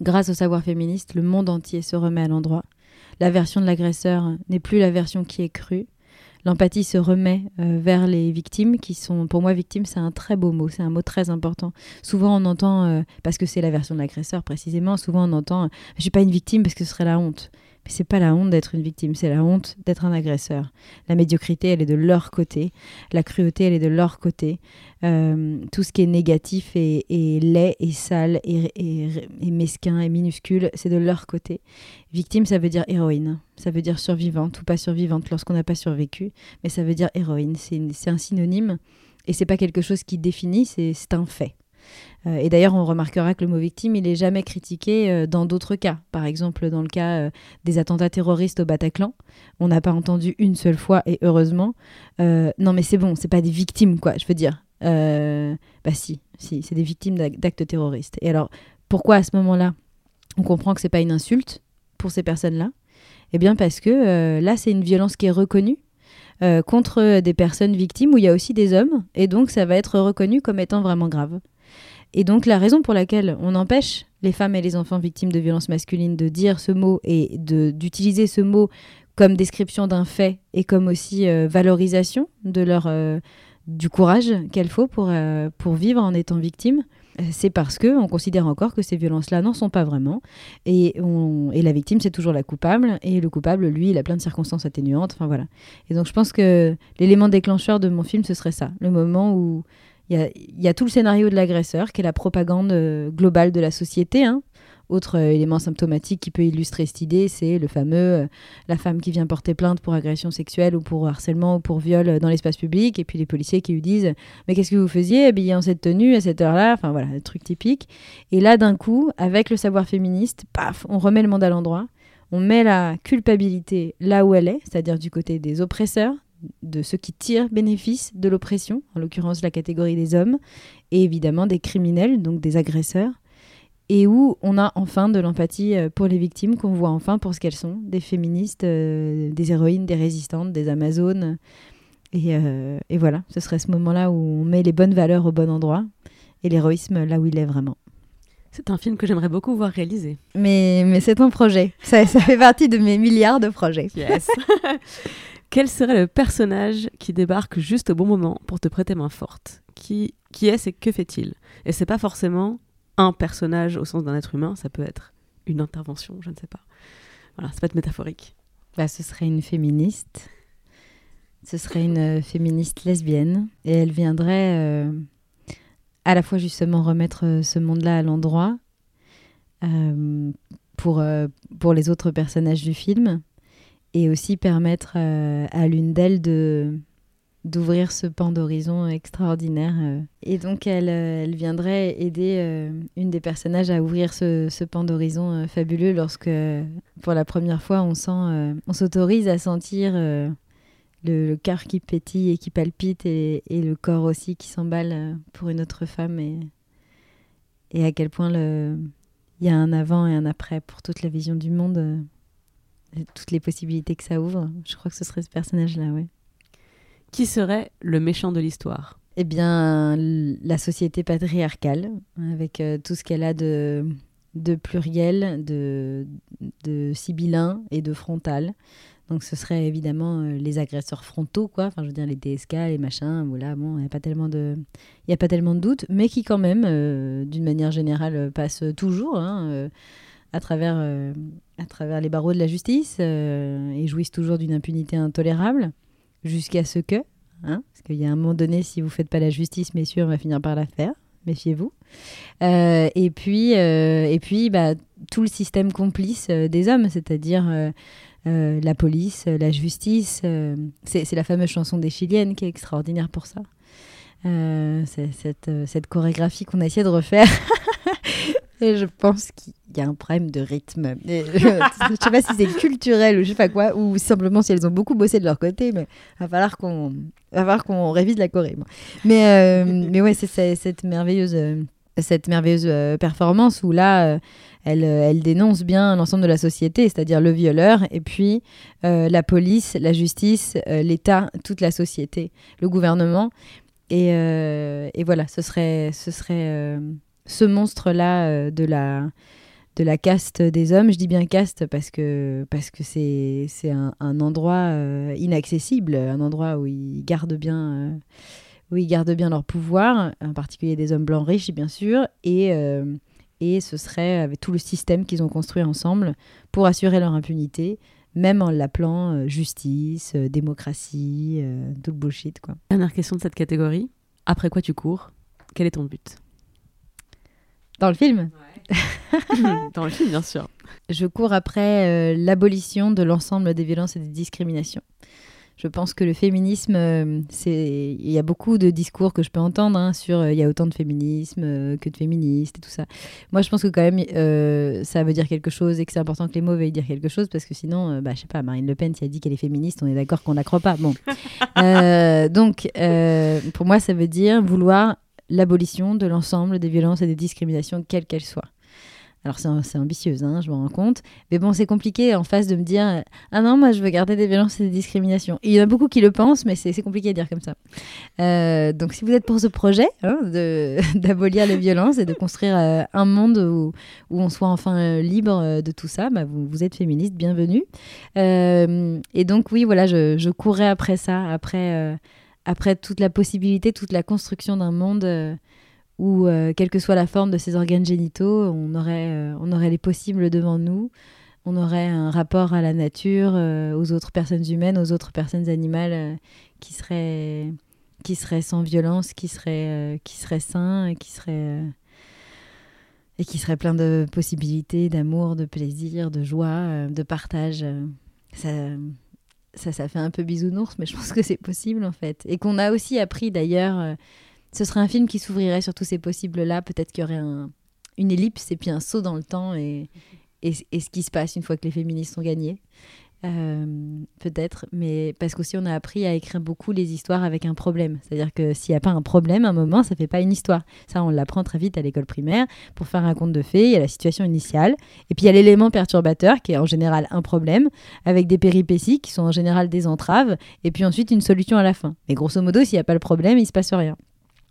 grâce au savoir féministe, le monde entier se remet à l'endroit. la version de l'agresseur n'est plus la version qui est crue. L'empathie se remet euh, vers les victimes qui sont, pour moi, victimes, c'est un très beau mot, c'est un mot très important. Souvent, on entend, euh, parce que c'est la version de l'agresseur précisément, souvent on entend euh, « je suis pas une victime parce que ce serait la honte ». Mais c'est pas la honte d'être une victime, c'est la honte d'être un agresseur. La médiocrité, elle est de leur côté. La cruauté, elle est de leur côté. Euh, tout ce qui est négatif et, et laid et sale et, et, et mesquin et minuscule, c'est de leur côté. Victime, ça veut dire héroïne. Ça veut dire survivante ou pas survivante lorsqu'on n'a pas survécu. Mais ça veut dire héroïne. C'est, une, c'est un synonyme et c'est pas quelque chose qui définit, c'est, c'est un fait. Euh, et d'ailleurs, on remarquera que le mot victime, il n'est jamais critiqué euh, dans d'autres cas. Par exemple, dans le cas euh, des attentats terroristes au Bataclan, on n'a pas entendu une seule fois, et heureusement, euh, non mais c'est bon, c'est pas des victimes, quoi, je veux dire. Euh, bah si, si, c'est des victimes d'ac- d'actes terroristes. Et alors, pourquoi à ce moment-là, on comprend que c'est pas une insulte pour ces personnes-là ? Eh bien parce que euh, là, c'est une violence qui est reconnue, euh, contre des personnes victimes où il y a aussi des hommes, et donc ça va être reconnu comme étant vraiment grave. Et donc la raison pour laquelle on empêche les femmes et les enfants victimes de violences masculines de dire ce mot et de, d'utiliser ce mot comme description d'un fait et comme aussi euh, valorisation de leur, euh, du courage qu'elles faut pour, euh, pour vivre en étant victime, c'est parce qu'on considère encore que ces violences-là n'en sont pas vraiment. Et, on, et la victime, c'est toujours la coupable. Et le coupable, lui, il a plein de circonstances atténuantes. Enfin voilà. Et donc je pense que l'élément déclencheur de mon film, ce serait ça. Le moment où... Il y a, y a tout le scénario de l'agresseur, qui est la propagande euh, globale de la société. Hein. Autre euh, élément symptomatique qui peut illustrer cette idée, c'est le fameux euh, la femme qui vient porter plainte pour agression sexuelle ou pour harcèlement ou pour viol euh, dans l'espace public, et puis les policiers qui lui disent « mais qu'est-ce que vous faisiez habillée en cette tenue à cette heure-là ?» Enfin voilà, le truc typique. Et là, d'un coup, avec le savoir féministe, paf, on remet le monde à l'endroit, on met la culpabilité là où elle est, c'est-à-dire du côté des oppresseurs, de ceux qui tirent bénéfice de l'oppression, en l'occurrence la catégorie des hommes, et évidemment des criminels, donc des agresseurs, et où on a enfin de l'empathie pour les victimes, qu'on voit enfin pour ce qu'elles sont, des féministes, euh, des héroïnes, des résistantes, des amazones. Et, euh, et voilà, ce serait ce moment-là où on met les bonnes valeurs au bon endroit, et l'héroïsme là où il est vraiment. C'est un film que j'aimerais beaucoup voir réalisé. Mais, mais c'est ton projet. Ça, ça fait partie de mes milliards de projets. Yes. Quel serait le personnage qui débarque juste au bon moment pour te prêter main forte ? Qui, qui est-ce et que fait-il ? Et c'est pas forcément un personnage au sens d'un être humain, ça peut être une intervention, je ne sais pas. Voilà, ça peut être métaphorique. Bah, ce serait une féministe. Ce serait une féministe lesbienne. Et elle viendrait euh, à la fois justement remettre ce monde-là à l'endroit euh, pour, euh, pour les autres personnages du film. Et aussi permettre euh, à l'une d'elles de, d'ouvrir ce pan d'horizon extraordinaire. Euh. Et donc, elle, euh, elle viendrait aider euh, une des personnages à ouvrir ce, ce pan d'horizon euh, fabuleux lorsque, pour la première fois, on, sent, euh, on s'autorise à sentir euh, le, le cœur qui pétille et qui palpite et, et le corps aussi qui s'emballe euh, pour une autre femme. Et, et à quel point il y a un avant et un après pour toute la vision du monde euh. Toutes les possibilités que ça ouvre, je crois que ce serait ce personnage-là, ouais. Qui serait le méchant de l'histoire ? Eh bien, la société patriarcale, avec euh, tout ce qu'elle a de, de pluriel, de, de sibyllin et de frontal. Donc, ce serait évidemment euh, les agresseurs frontaux, quoi. Enfin, je veux dire, les D S K, les machins, où là, bon, il n'y a pas tellement de, il n'y a pas tellement de doutes, mais qui, quand même, euh, d'une manière générale, passent toujours, hein, euh, à travers, euh, à travers les barreaux de la justice euh, et jouissent toujours d'une impunité intolérable jusqu'à ce que, hein, parce qu'il y a un moment donné, si vous ne faites pas la justice, messieurs, on va finir par la faire, méfiez-vous. Euh, et puis, euh, et puis bah, tout le système complice euh, des hommes, c'est-à-dire euh, euh, la police, euh, la justice, euh, c'est, c'est la fameuse chanson des Chiliennes qui est extraordinaire pour ça. Euh, c'est cette, euh, cette chorégraphie qu'on a essayé de refaire. Et je pense qu'il y a un problème de rythme. Et je ne sais pas si c'est culturel ou je sais pas quoi, ou simplement si elles ont beaucoup bossé de leur côté, mais il va falloir qu'on, va falloir qu'on révise la choré. Moi. Mais, euh, mais ouais, c'est, c'est cette merveilleuse, cette merveilleuse performance où là, elle, elle dénonce bien l'ensemble de la société, c'est-à-dire le violeur, et puis euh, la police, la justice, euh, l'État, toute la société, le gouvernement. Et, euh, et voilà, ce serait... Ce serait euh, ce monstre-là euh, de la, de la caste des hommes. Je dis bien caste parce que, parce que c'est, c'est un, un endroit euh, inaccessible, un endroit où ils gardent bien, euh, où ils gardent bien leur pouvoir, en particulier des hommes blancs riches, bien sûr, et, euh, et ce serait avec tout le système qu'ils ont construit ensemble pour assurer leur impunité, même en l'appelant euh, justice, euh, démocratie, euh, tout le bullshit, quoi. Dernière question de cette catégorie. Après quoi tu cours ? Quel est ton but ? Dans le film ? Ouais. Dans le film, bien sûr. Je cours après euh, l'abolition de l'ensemble des violences et des discriminations. Je pense que le féminisme, euh, c'est... il y a beaucoup de discours que je peux entendre hein, sur euh, il y a autant de féminisme euh, que de féministes et tout ça. Moi, je pense que quand même, euh, ça veut dire quelque chose et que c'est important que les mots veuillent dire quelque chose parce que sinon, euh, bah, je sais pas, Marine Le Pen, si elle dit qu'elle est féministe, on est d'accord qu'on la croit pas. Bon. euh, donc, euh, pour moi, ça veut dire vouloir l'abolition de l'ensemble des violences et des discriminations, quelles qu'elles soient. Alors, c'est, c'est ambitieuse, hein, je m'en rends compte. Mais bon, c'est compliqué en face de me dire « Ah non, moi, je veux garder des violences et des discriminations. » Il y en a beaucoup qui le pensent, mais c'est, c'est compliqué à dire comme ça. Euh, donc, si vous êtes pour ce projet hein, de, d'abolir les violences et de construire euh, un monde où, où on soit enfin euh, libre euh, de tout ça, bah, vous, vous êtes féministe, bienvenue. Euh, et donc, oui, voilà, je, je courais après ça, après, euh, après toute la possibilité, toute la construction d'un monde... Euh, où, euh, quelle que soit la forme de ces organes génitaux, on aurait, euh, on aurait les possibles devant nous, on aurait un rapport à la nature, euh, aux autres personnes humaines, aux autres personnes animales, euh, qui serait, qui serait sans violence, qui serait, euh, qui serait sain, et qui serait, euh, et qui serait plein de possibilités, d'amour, de plaisir, de joie, euh, de partage. Euh, ça... Ça, ça fait un peu bisounours, mais je pense que c'est possible, en fait. Et qu'on a aussi appris, d'ailleurs... Euh, ce serait un film qui s'ouvrirait sur tous ces possibles-là. Peut-être qu'il y aurait un, une ellipse et puis un saut dans le temps et, et, et ce qui se passe une fois que les féministes ont gagné. Euh, peut-être, mais parce qu'aussi on a appris à écrire beaucoup les histoires avec un problème. C'est-à-dire que s'il n'y a pas un problème, à un moment, ça ne fait pas une histoire. Ça, on l'apprend très vite à l'école primaire. Pour faire un conte de fées, il y a la situation initiale. Et puis, il y a l'élément perturbateur qui est en général un problème avec des péripéties qui sont en général des entraves. Et puis ensuite, une solution à la fin. Mais grosso modo, s'il n'y a pas le problème, il ne se passe rien.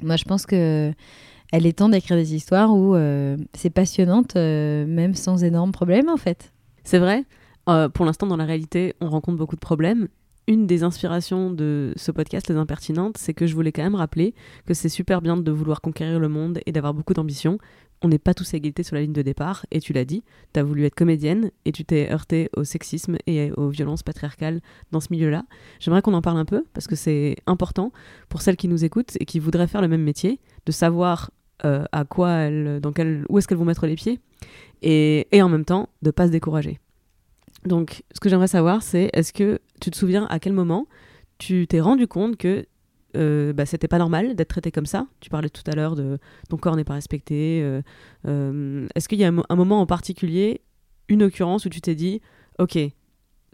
Moi, je pense qu'elle est temps d'écrire des histoires où euh, c'est passionnante, euh, même sans énorme problème, en fait. C'est vrai. Euh, pour l'instant, dans la réalité, on rencontre beaucoup de problèmes. Une des inspirations de ce podcast, Les Impertinentes, c'est que je voulais quand même rappeler que c'est super bien de vouloir conquérir le monde et d'avoir beaucoup d'ambition. On n'est pas tous à égalité sur la ligne de départ, et tu l'as dit, tu as voulu être comédienne, et tu t'es heurtée au sexisme et aux violences patriarcales dans ce milieu-là. J'aimerais qu'on en parle un peu, parce que c'est important pour celles qui nous écoutent et qui voudraient faire le même métier, de savoir euh, à quoi elles, dans quel, où est-ce qu'elles vont mettre les pieds, et, et en même temps, de ne pas se décourager. Donc, ce que j'aimerais savoir, c'est est-ce que tu te souviens à quel moment tu t'es rendu compte que Euh, bah, c'était pas normal d'être traité comme ça. Tu parlais tout à l'heure de ton corps n'est pas respecté. Euh, euh, est-ce qu'il y a un, un moment en particulier, une occurrence où tu t'es dit, ok,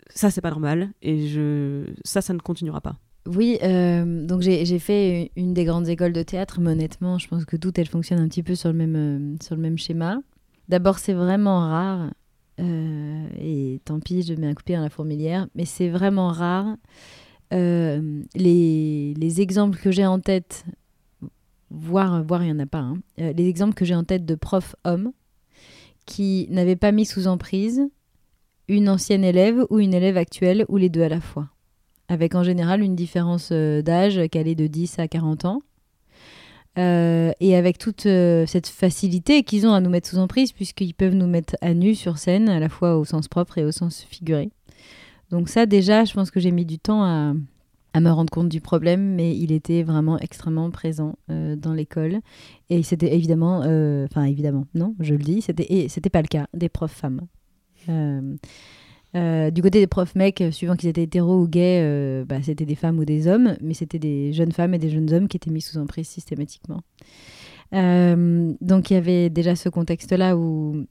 ça c'est pas normal et je ça ça ne continuera pas. Oui, euh, donc j'ai, j'ai fait une des grandes écoles de théâtre. Mais honnêtement, je pense que toutes elles fonctionnent un petit peu sur le même euh, sur le même schéma. D'abord, c'est vraiment rare. Euh, et tant pis, je mets un coupé à la fourmilière. Mais c'est vraiment rare. Euh, les, les exemples que j'ai en tête, voire, voire il n'y en a pas, hein, euh, les exemples que j'ai en tête de profs hommes qui n'avaient pas mis sous emprise une ancienne élève ou une élève actuelle ou les deux à la fois, avec en général une différence d'âge qui allait de dix à quarante ans. Euh, et avec toute euh, cette facilité qu'ils ont à nous mettre sous emprise, puisqu'ils peuvent nous mettre à nu sur scène, à la fois au sens propre et au sens figuré. Donc ça, déjà, je pense que j'ai mis du temps à, à me rendre compte du problème, mais il était vraiment extrêmement présent euh, dans l'école. Et c'était évidemment... Euh, enfin, évidemment, non, je le dis, c'était, et, c'était pas le cas des profs femmes. Euh, euh, du côté des profs mecs, suivant qu'ils étaient hétéros ou gays, euh, bah, c'était des femmes ou des hommes, mais c'était des jeunes femmes et des jeunes hommes qui étaient mis sous emprise systématiquement. Euh, donc il y avait déjà ce contexte-là où...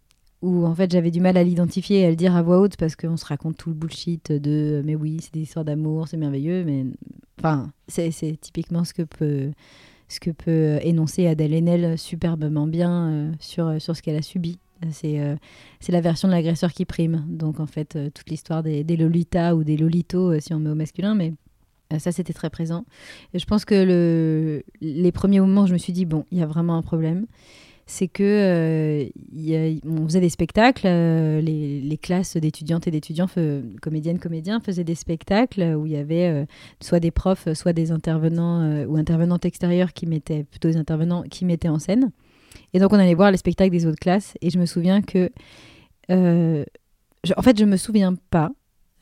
où en fait j'avais du mal à l'identifier et à le dire à voix haute parce qu'on se raconte tout le bullshit de « mais oui, c'est des histoires d'amour, c'est merveilleux », mais enfin, c'est, c'est typiquement ce que peut, ce que peut énoncer Adèle Haenel superbement bien euh, sur, sur ce qu'elle a subi. C'est, euh, c'est la version de l'agresseur qui prime, donc en fait euh, toute l'histoire des, des Lolitas ou des Lolitos euh, si on met au masculin, mais euh, ça c'était très présent. Et je pense que le, les premiers moments où je me suis dit « bon, il y a vraiment un problème », c'est que euh, y a, on faisait des spectacles, euh, les, les classes d'étudiantes et d'étudiants, fe, comédiennes, comédiens faisaient des spectacles où il y avait euh, soit des profs, soit des intervenants euh, ou intervenantes extérieures qui mettaient, plutôt des intervenants qui mettaient en scène. Et donc on allait voir les spectacles des autres classes et je me souviens que, euh, je, en fait je me souviens pas,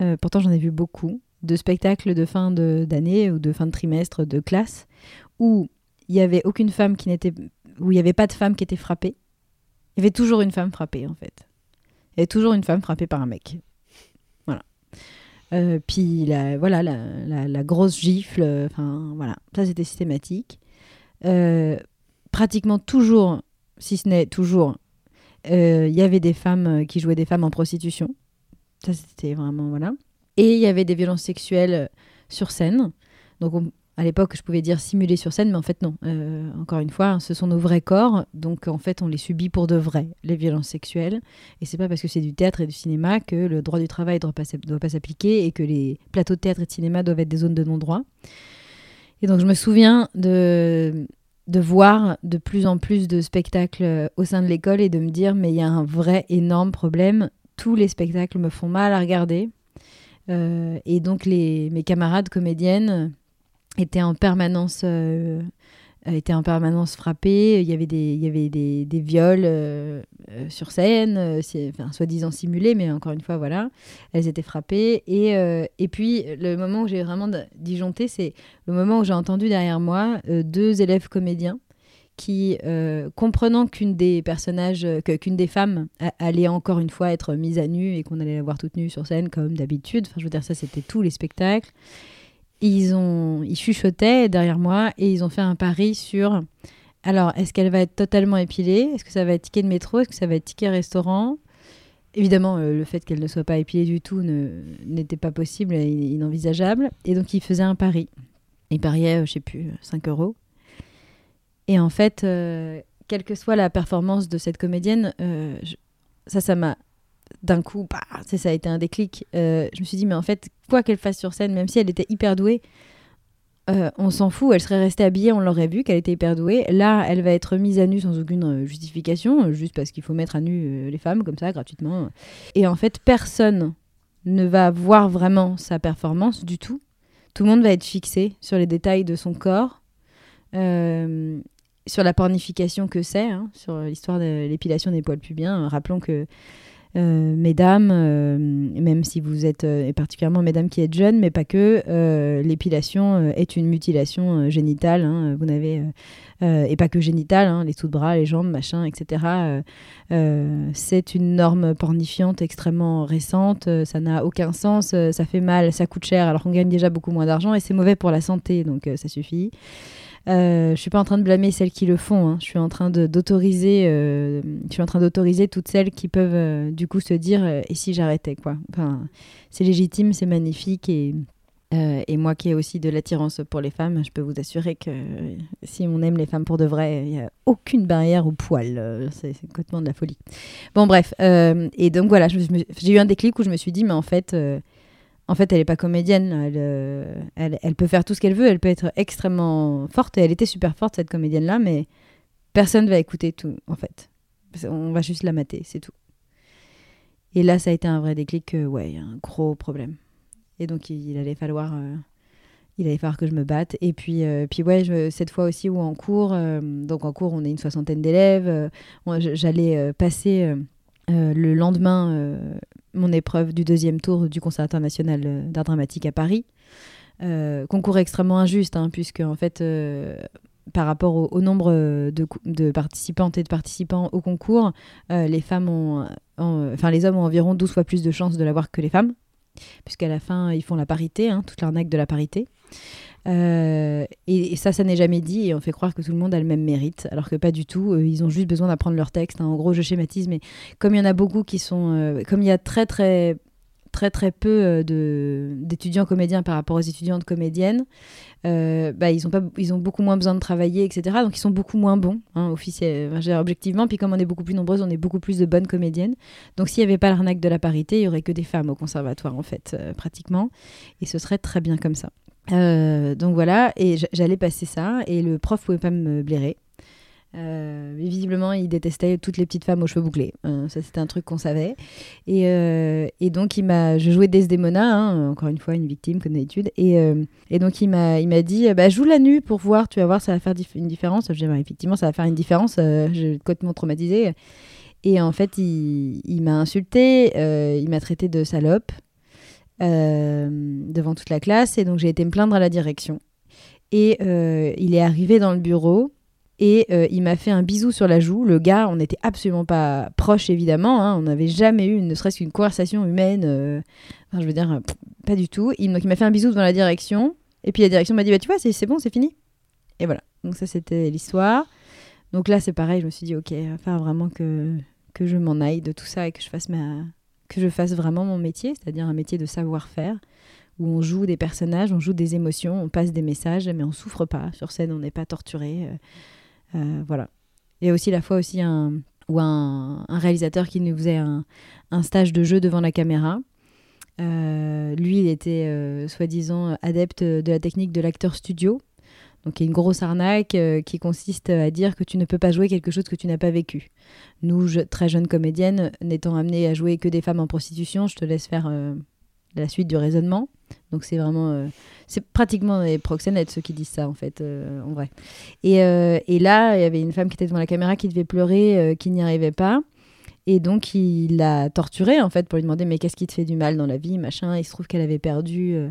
euh, pourtant j'en ai vu beaucoup, de spectacles de fin de, d'année ou de fin de trimestre de classe où il n'y avait aucune femme qui n'était, où il n'y avait pas de femme qui était frappée. Il y avait toujours une femme frappée en fait. Il y avait toujours une femme frappée par un mec. Voilà. Euh, puis la, voilà, la, la, la grosse gifle, enfin voilà, ça c'était systématique. Euh, pratiquement toujours, si ce n'est toujours, il euh, y avait des femmes qui jouaient des femmes en prostitution. Ça c'était vraiment, voilà. Et il y avait des violences sexuelles sur scène. Donc on, à l'époque, je pouvais dire simulées sur scène, mais en fait non. Euh, encore une fois, ce sont nos vrais corps, donc en fait on les subit pour de vrai, les violences sexuelles. Et c'est pas parce que c'est du théâtre et du cinéma que le droit du travail doit pas, doit pas s'appliquer et que les plateaux de théâtre et de cinéma doivent être des zones de non-droit. Et donc je me souviens de, de voir de plus en plus de spectacles au sein de l'école et de me dire, mais il y a un vrai énorme problème, tous les spectacles me font mal à regarder. Euh, et donc les, mes camarades comédiennes étaient en permanence, euh, étaient en permanence frappées. Il y avait des, il y avait des, des viols euh, euh, sur scène, euh, si, enfin, soi-disant simulés, mais encore une fois, voilà, elles étaient frappées. Et, euh, et puis le moment où j'ai vraiment disjoncté, c'est le moment où j'ai entendu derrière moi euh, deux élèves comédiens qui, euh, comprenant qu'une des personnages, que, qu'une des femmes a, allait encore une fois être mise à nu et qu'on allait la voir toute nue sur scène comme d'habitude, enfin je veux dire ça c'était tous les spectacles, ils ont, ils chuchotaient derrière moi et ils ont fait un pari sur, alors est-ce qu'elle va être totalement épilée, est-ce que ça va être ticket de métro, est-ce que ça va être ticket restaurant. Évidemment, euh, le fait qu'elle ne soit pas épilée du tout ne, n'était pas possible, inenvisageable, et donc ils faisaient un pari. Ils pariaient, euh, je sais plus, cinq euros. Et en fait, euh, quelle que soit la performance de cette comédienne, euh, je, ça, ça m'a d'un coup, bah, ça a été un déclic. Euh, je me suis dit, mais en fait, quoi qu'elle fasse sur scène, même si elle était hyper douée, euh, on s'en fout, elle serait restée habillée, on l'aurait vu qu'elle était hyper douée. Là, elle va être mise à nu sans aucune justification, juste parce qu'il faut mettre à nu les femmes comme ça, gratuitement. Et en fait, personne ne va voir vraiment sa performance du tout. Tout le monde va être fixé sur les détails de son corps. Euh, sur la pornification que c'est, hein, sur l'histoire de l'épilation des poils pubiens. Rappelons que euh, mesdames, euh, même si vous êtes, euh, et particulièrement mesdames qui êtes jeunes, mais pas que, euh, l'épilation euh, est une mutilation euh, génitale, hein, vous n'avez, euh, et pas que génitale, hein, les sous de bras, les jambes, machin, et cetera. Euh, euh, c'est une norme pornifiante extrêmement récente, euh, ça n'a aucun sens, euh, ça fait mal, ça coûte cher, alors qu'on gagne déjà beaucoup moins d'argent, et c'est mauvais pour la santé, donc euh, ça suffit. Euh, je ne suis pas en train de blâmer celles qui le font, hein. Je suis en train de, d'autoriser, euh, je suis en train d'autoriser toutes celles qui peuvent euh, du coup se dire euh, et si j'arrêtais quoi. Enfin, c'est légitime, c'est magnifique et, euh, et moi qui ai aussi de l'attirance pour les femmes, je peux vous assurer que euh, si on aime les femmes pour de vrai, il n'y a aucune barrière aux poils, euh, c'est, c'est complètement de la folie. Bon bref, euh, et donc voilà, je, je, j'ai eu un déclic où je me suis dit mais en fait... Euh, En fait, elle n'est pas comédienne, elle, euh, elle, elle peut faire tout ce qu'elle veut, elle peut être extrêmement forte, et elle était super forte, cette comédienne-là, mais personne ne va écouter tout, en fait. On va juste la mater, c'est tout. Et là, ça a été un vrai déclic, euh, ouais, y a un gros problème. Et donc, il, il allait falloir, euh, il allait falloir que je me batte. Et puis, euh, puis ouais, je, cette fois aussi, où en cours, euh, donc en cours, on est une soixantaine d'élèves, euh, on, j'allais euh, passer... Euh, Euh, le lendemain, euh, mon épreuve du deuxième tour du Concours international euh, d'art dramatique à Paris. Euh, concours extrêmement injuste, hein, puisque en fait, euh, par rapport au, au nombre de, de participantes et de participants au concours, euh, les femmes ont, ont, enfin, les hommes ont environ douze fois plus de chances de l'avoir que les femmes, puisqu'à la fin, ils font la parité, hein, toute l'arnaque de la parité. Euh, et, et ça, ça n'est jamais dit et on fait croire que tout le monde a le même mérite, alors que pas du tout, euh, ils ont juste besoin d'apprendre leur texte, hein. En gros, je schématise, mais comme il y en a beaucoup qui sont... Euh, comme il y a très très, très, très peu euh, de, d'étudiants comédiens par rapport aux étudiantes comédiennes, euh, bah, ils, ont pas, ils ont beaucoup moins besoin de travailler, et cetera. Donc ils sont beaucoup moins bons, hein, officiellement, objectivement. Puis comme on est beaucoup plus nombreuses, on est beaucoup plus de bonnes comédiennes. Donc s'il n'y avait pas l'arnaque de la parité, il n'y aurait que des femmes au conservatoire, en fait, euh, pratiquement. Et ce serait très bien comme ça. Euh, donc voilà, et j'allais passer ça, et le prof pouvait pas me blairer. Euh, mais visiblement, il détestait toutes les petites femmes aux cheveux bouclés. Euh, ça, c'était un truc qu'on savait. Et, euh, et donc, il m'a... je jouais Desdemona, hein, encore une fois, une victime, comme d'habitude. Et, euh, et donc, il m'a, il m'a dit bah, joue la nue pour voir, tu vas voir, ça va faire dif- une différence. Je dis bah, effectivement, ça va faire une différence. Euh, je suis complètement traumatisée. Et en fait, il, il m'a insultée, euh, il m'a traitée de salope euh, devant toute la classe. Et donc, j'ai été me plaindre à la direction. Et euh, il est arrivé dans le bureau. Et euh, il m'a fait un bisou sur la joue. Le gars, on n'était absolument pas proches, évidemment. Hein. On n'avait jamais eu, une, ne serait-ce qu'une conversation humaine. Euh... Enfin, je veux dire, pff, pas du tout. Il, donc, il m'a fait un bisou devant la direction. Et puis, la direction m'a dit, bah, tu vois, c'est, c'est bon, c'est fini. Et voilà. Donc, ça, c'était l'histoire. Donc là, c'est pareil. Je me suis dit, OK, il va falloir vraiment que, que je m'en aille de tout ça et que je, fasse ma... que je fasse vraiment mon métier, c'est-à-dire un métier de savoir-faire, où on joue des personnages, on joue des émotions, on passe des messages, mais on ne souffre pas. Sur scène, on n'est pas torturé. Euh... Euh, voilà. Et aussi la fois aussi un, ou un, un réalisateur qui nous faisait un, un stage de jeu devant la caméra. Euh, lui, il était euh, soi-disant adepte de la technique de l'acteur studio, donc qui est une grosse arnaque euh, qui consiste à dire que tu ne peux pas jouer quelque chose que tu n'as pas vécu. Nous, je, très jeunes comédiennes, n'étant amenées à jouer que des femmes en prostitution, je te laisse faire euh, la suite du raisonnement. Donc c'est vraiment, euh, c'est pratiquement les proxénètes ceux qui disent ça en fait, euh, en vrai. Et, euh, et là, il y avait une femme qui était devant la caméra qui devait pleurer, euh, qui n'y arrivait pas. Et donc il l'a torturée en fait pour lui demander mais qu'est-ce qui te fait du mal dans la vie, machin. Il se trouve qu'elle avait perdu euh,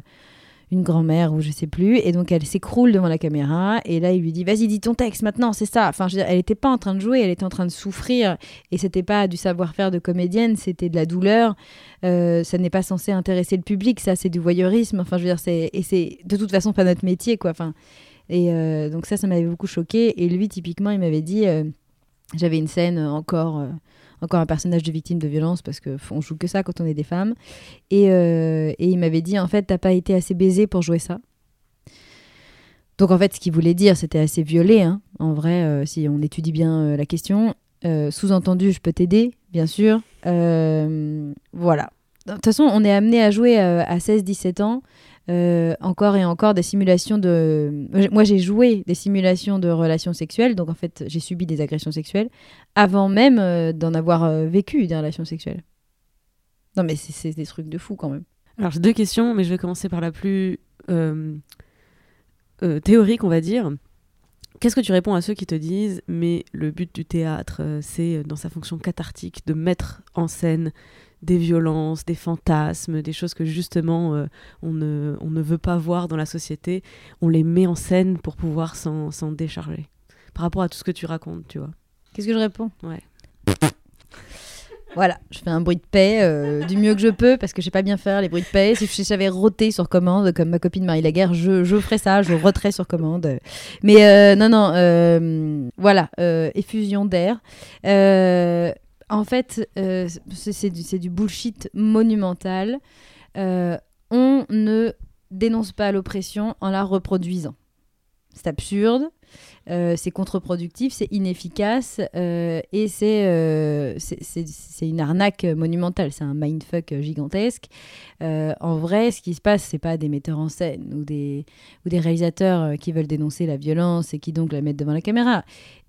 une grand-mère ou je sais plus. Et donc elle s'écroule devant la caméra. Et là il lui dit vas-y dis ton texte maintenant, c'est ça. Enfin je veux dire, elle n'était pas en train de jouer, elle était en train de souffrir. Et c'était pas du savoir-faire de comédienne, c'était de la douleur. Euh, ça n'est pas censé intéresser le public, ça c'est du voyeurisme, enfin je veux dire c'est et c'est de toute façon pas notre métier quoi, enfin et euh, donc ça ça m'avait beaucoup choquée. Et lui typiquement il m'avait dit euh, j'avais une scène encore euh, encore un personnage de victime de violence parce que on joue que ça quand on est des femmes et euh, et il m'avait dit en fait t'as pas été assez baisée pour jouer ça. Donc en fait ce qu'il voulait dire c'était assez violé hein, en vrai euh, si on étudie bien euh, la question euh, sous-entendu je peux t'aider bien sûr euh, voilà. De toute façon, on est amené à jouer euh, à seize dix-sept ans, euh, encore et encore, des simulations de... Moi, j'ai joué des simulations de relations sexuelles, donc en fait, j'ai subi des agressions sexuelles, avant même euh, d'en avoir euh, vécu des relations sexuelles. Non, mais c'est, c'est des trucs de fou, quand même. Alors, j'ai deux questions, mais je vais commencer par la plus euh, euh, théorique, on va dire. Qu'est-ce que tu réponds à ceux qui te disent « Mais le but du théâtre, euh, c'est, dans sa fonction cathartique, de mettre en scène... » des violences, des fantasmes, des choses que justement euh, on, ne, on ne veut pas voir dans la société, on les met en scène pour pouvoir s'en, s'en décharger. Par rapport à tout ce que tu racontes, tu vois. Qu'est-ce que je réponds ? Ouais. Voilà, je fais un bruit de paix euh, du mieux que je peux parce que je sais pas bien faire les bruits de paix. Si je savais roter sur commande comme ma copine Marie Laguerre, je, je ferais ça, je roterais sur commande. Mais euh, non, non, euh, voilà, euh, effusion d'air. Euh, En fait, euh, c'est, c'est, du, c'est du bullshit monumental. Euh, on ne dénonce pas l'oppression en la reproduisant. C'est absurde, euh, c'est contre-productif, c'est inefficace euh, et c'est, euh, c'est, c'est, c'est une arnaque monumentale. C'est un mindfuck gigantesque. Euh, en vrai, ce qui se passe, c'est pas des metteurs en scène ou des, ou des réalisateurs qui veulent dénoncer la violence et qui donc la mettent devant la caméra.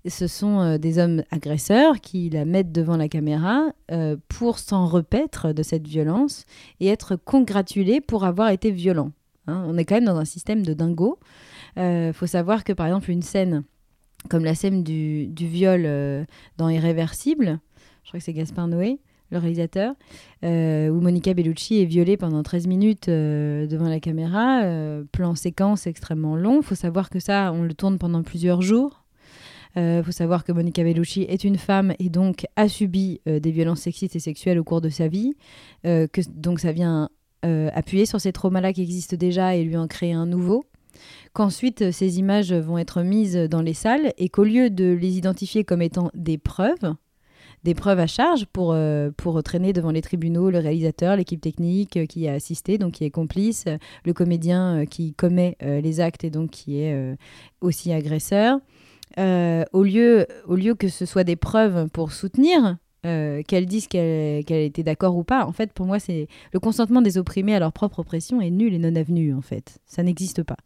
Ce sont euh, des hommes agresseurs qui la mettent devant la caméra euh, pour s'en repaître de cette violence et être congratulés pour avoir été violents. Hein, on est quand même dans un système de dingo. Il euh, faut savoir que, par exemple, une scène comme la scène du, du viol euh, dans Irréversible, je crois que c'est Gaspard Noé, le réalisateur, euh, où Monica Bellucci est violée pendant treize minutes euh, devant la caméra, euh, plan séquence extrêmement long. Il faut savoir que ça, on le tourne pendant plusieurs jours. Il euh, faut savoir que Monica Bellucci est une femme et donc a subi euh, des violences sexistes et sexuelles au cours de sa vie. Euh, que, donc ça vient euh, appuyer sur ces traumas-là qui existent déjà et lui en créer un nouveau. Qu'ensuite, euh, ces images vont être mises dans les salles et qu'au lieu de les identifier comme étant des preuves, des preuves à charge pour, euh, pour traîner devant les tribunaux, le réalisateur, l'équipe technique euh, qui y a assisté, donc qui est complice, euh, le comédien euh, qui commet euh, les actes et donc qui est euh, aussi agresseur, Euh, au lieu, au lieu que ce soit des preuves pour soutenir, euh, qu'elles disent qu'elles, qu'elles étaient d'accord ou pas, en fait, pour moi, c'est le consentement des opprimés à leur propre oppression est nul et non avenu, en fait. Ça n'existe pas.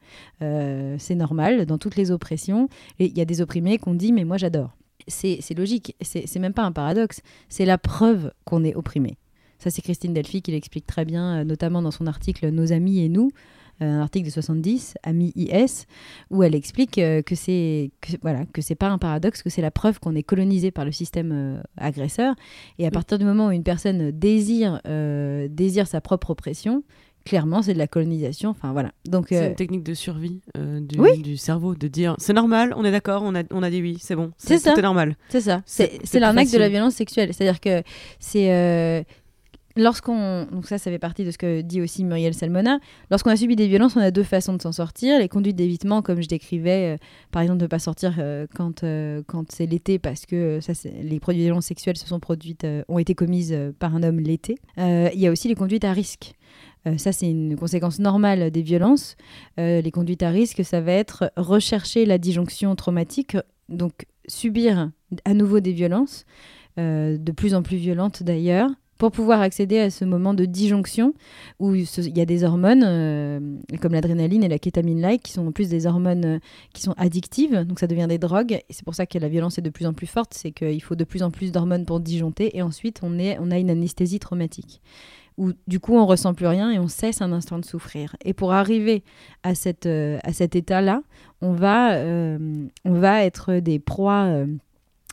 Euh, c'est normal, dans toutes les oppressions, il y a des opprimés qu'on dit « mais moi, j'adore ». c'est, c'est logique, c'est, c'est même pas un paradoxe, c'est la preuve qu'on est opprimé. Ça, c'est Christine Delphy qui l'explique très bien, notamment dans son article « Nos amis et nous », un article de soixante-dix, Amis I S, où elle explique que c'est, que, voilà, que c'est pas un paradoxe, que c'est la preuve qu'on est colonisé par le système euh, agresseur. Et à partir du moment où une personne désire, euh, désire sa propre oppression, clairement, c'est de la colonisation. Enfin, voilà. Donc, euh... c'est une technique de survie euh, du, oui. du cerveau, de dire c'est normal, on est d'accord, on a, on a dit oui, c'est bon, c'est, c'est ça. Tout est normal. C'est ça. C'est, c'est, c'est, c'est l'arnaque facile. De la violence sexuelle. C'est-à-dire que c'est... Euh, Lorsqu'on, donc ça, ça fait partie de ce que dit aussi Muriel Salmona, lorsqu'on a subi des violences, on a deux façons de s'en sortir. Les conduites d'évitement, comme je décrivais, euh, par exemple, de ne pas sortir euh, quand, euh, quand c'est l'été, parce que ça, c'est, les produits de violences sexuelles se sont produites, euh, ont été commises euh, par un homme l'été. Euh, il y a aussi les conduites à risque. Euh, ça, c'est une conséquence normale des violences. Euh, les conduites à risque, ça va être rechercher la disjonction traumatique, donc subir à nouveau des violences, euh, de plus en plus violentes d'ailleurs, pour pouvoir accéder à ce moment de disjonction où il y a des hormones euh, comme l'adrénaline et la kétamine-like qui sont en plus des hormones euh, qui sont addictives, donc ça devient des drogues, et c'est pour ça que la violence est de plus en plus forte, c'est qu'il faut de plus en plus d'hormones pour disjoncter, et ensuite on, est, on a une anesthésie traumatique où du coup on ressent plus rien et on cesse un instant de souffrir. Et pour arriver à, cette, euh, à cet état-là, on va, euh, on va être des proies... Euh,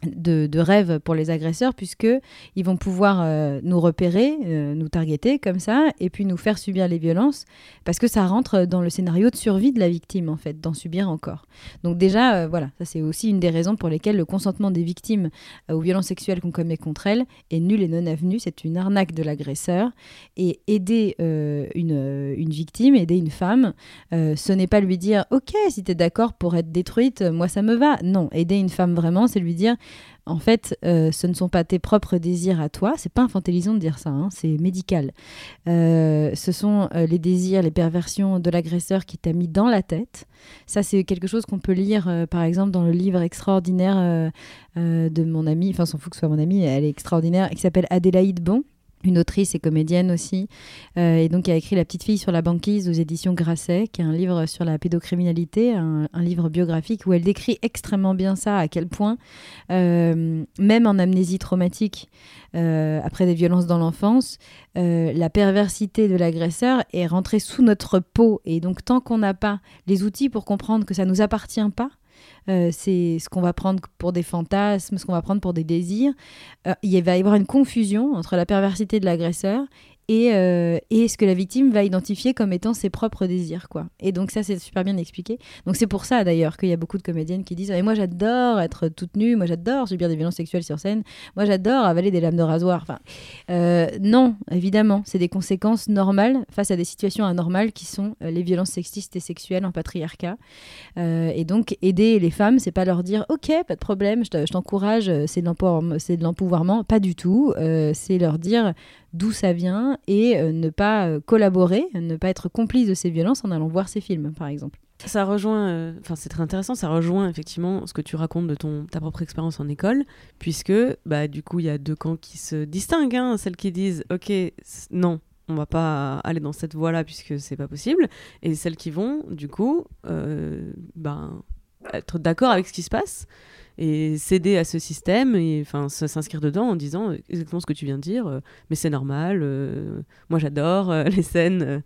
De, de rêve pour les agresseurs, puisqu'ils vont pouvoir euh, nous repérer, euh, nous targeter comme ça, et puis nous faire subir les violences, parce que ça rentre dans le scénario de survie de la victime, en fait, d'en subir encore. Donc déjà, euh, voilà, ça c'est aussi une des raisons pour lesquelles le consentement des victimes euh, aux violences sexuelles qu'on commet contre elles est nul et non avenu, c'est une arnaque de l'agresseur, et aider euh, une, une victime, aider une femme, euh, ce n'est pas lui dire « Ok, si t'es d'accord pour être détruite, moi ça me va ». Non, aider une femme vraiment, c'est lui dire en fait, euh, ce ne sont pas tes propres désirs à toi. C'est pas infantilisant de dire ça, hein, c'est médical. Euh, ce sont euh, les désirs, les perversions de l'agresseur qui t'a mis dans la tête. Ça, c'est quelque chose qu'on peut lire, euh, par exemple, dans le livre extraordinaire euh, euh, de mon amie, enfin, s'en fout que ce soit mon amie, elle est extraordinaire, qui s'appelle Adélaïde Bon. Une autrice et comédienne aussi, euh, et donc qui a écrit La petite fille sur la banquise aux éditions Grasset, qui est un livre sur la pédocriminalité, un, un livre biographique où elle décrit extrêmement bien ça, à quel point, euh, même en amnésie traumatique, euh, après des violences dans l'enfance, euh, la perversité de l'agresseur est rentrée sous notre peau. Et donc tant qu'on n'a pas les outils pour comprendre que ça ne nous appartient pas, Euh, c'est ce qu'on va prendre pour des fantasmes, ce qu'on va prendre pour des désirs. Euh, il va y avoir une confusion entre la perversité de l'agresseur et, euh, et ce que la victime va identifier comme étant ses propres désirs, quoi. Et donc ça, c'est super bien expliqué. Donc c'est pour ça, d'ailleurs, qu'il y a beaucoup de comédiennes qui disent « Moi, j'adore être toute nue, moi, j'adore subir des violences sexuelles sur scène, moi, j'adore avaler des lames de rasoir. » Enfin, euh, non, évidemment, c'est des conséquences normales face à des situations anormales qui sont euh, les violences sexistes et sexuelles en patriarcat. Euh, et donc, aider les femmes, c'est pas leur dire « Ok, pas de problème, je t'encourage, c'est de l'empouvoirment. » Pas du tout. Euh, c'est leur dire d'où ça vient et euh, ne pas euh, collaborer, ne pas être complice de ces violences en allant voir ces films, par exemple. Ça rejoint, enfin euh, c'est très intéressant, ça rejoint effectivement ce que tu racontes de ton, ta propre expérience en école, puisque bah, du coup il y a deux camps qui se distinguent, hein, celles qui disent « Ok, non, on va pas aller dans cette voie-là puisque c'est pas possible », et celles qui vont du coup euh, bah, être d'accord avec ce qui se passe et céder à ce système et enfin s'inscrire dedans en disant exactement ce que tu viens de dire, euh, mais c'est normal, euh, moi j'adore euh, les scènes euh,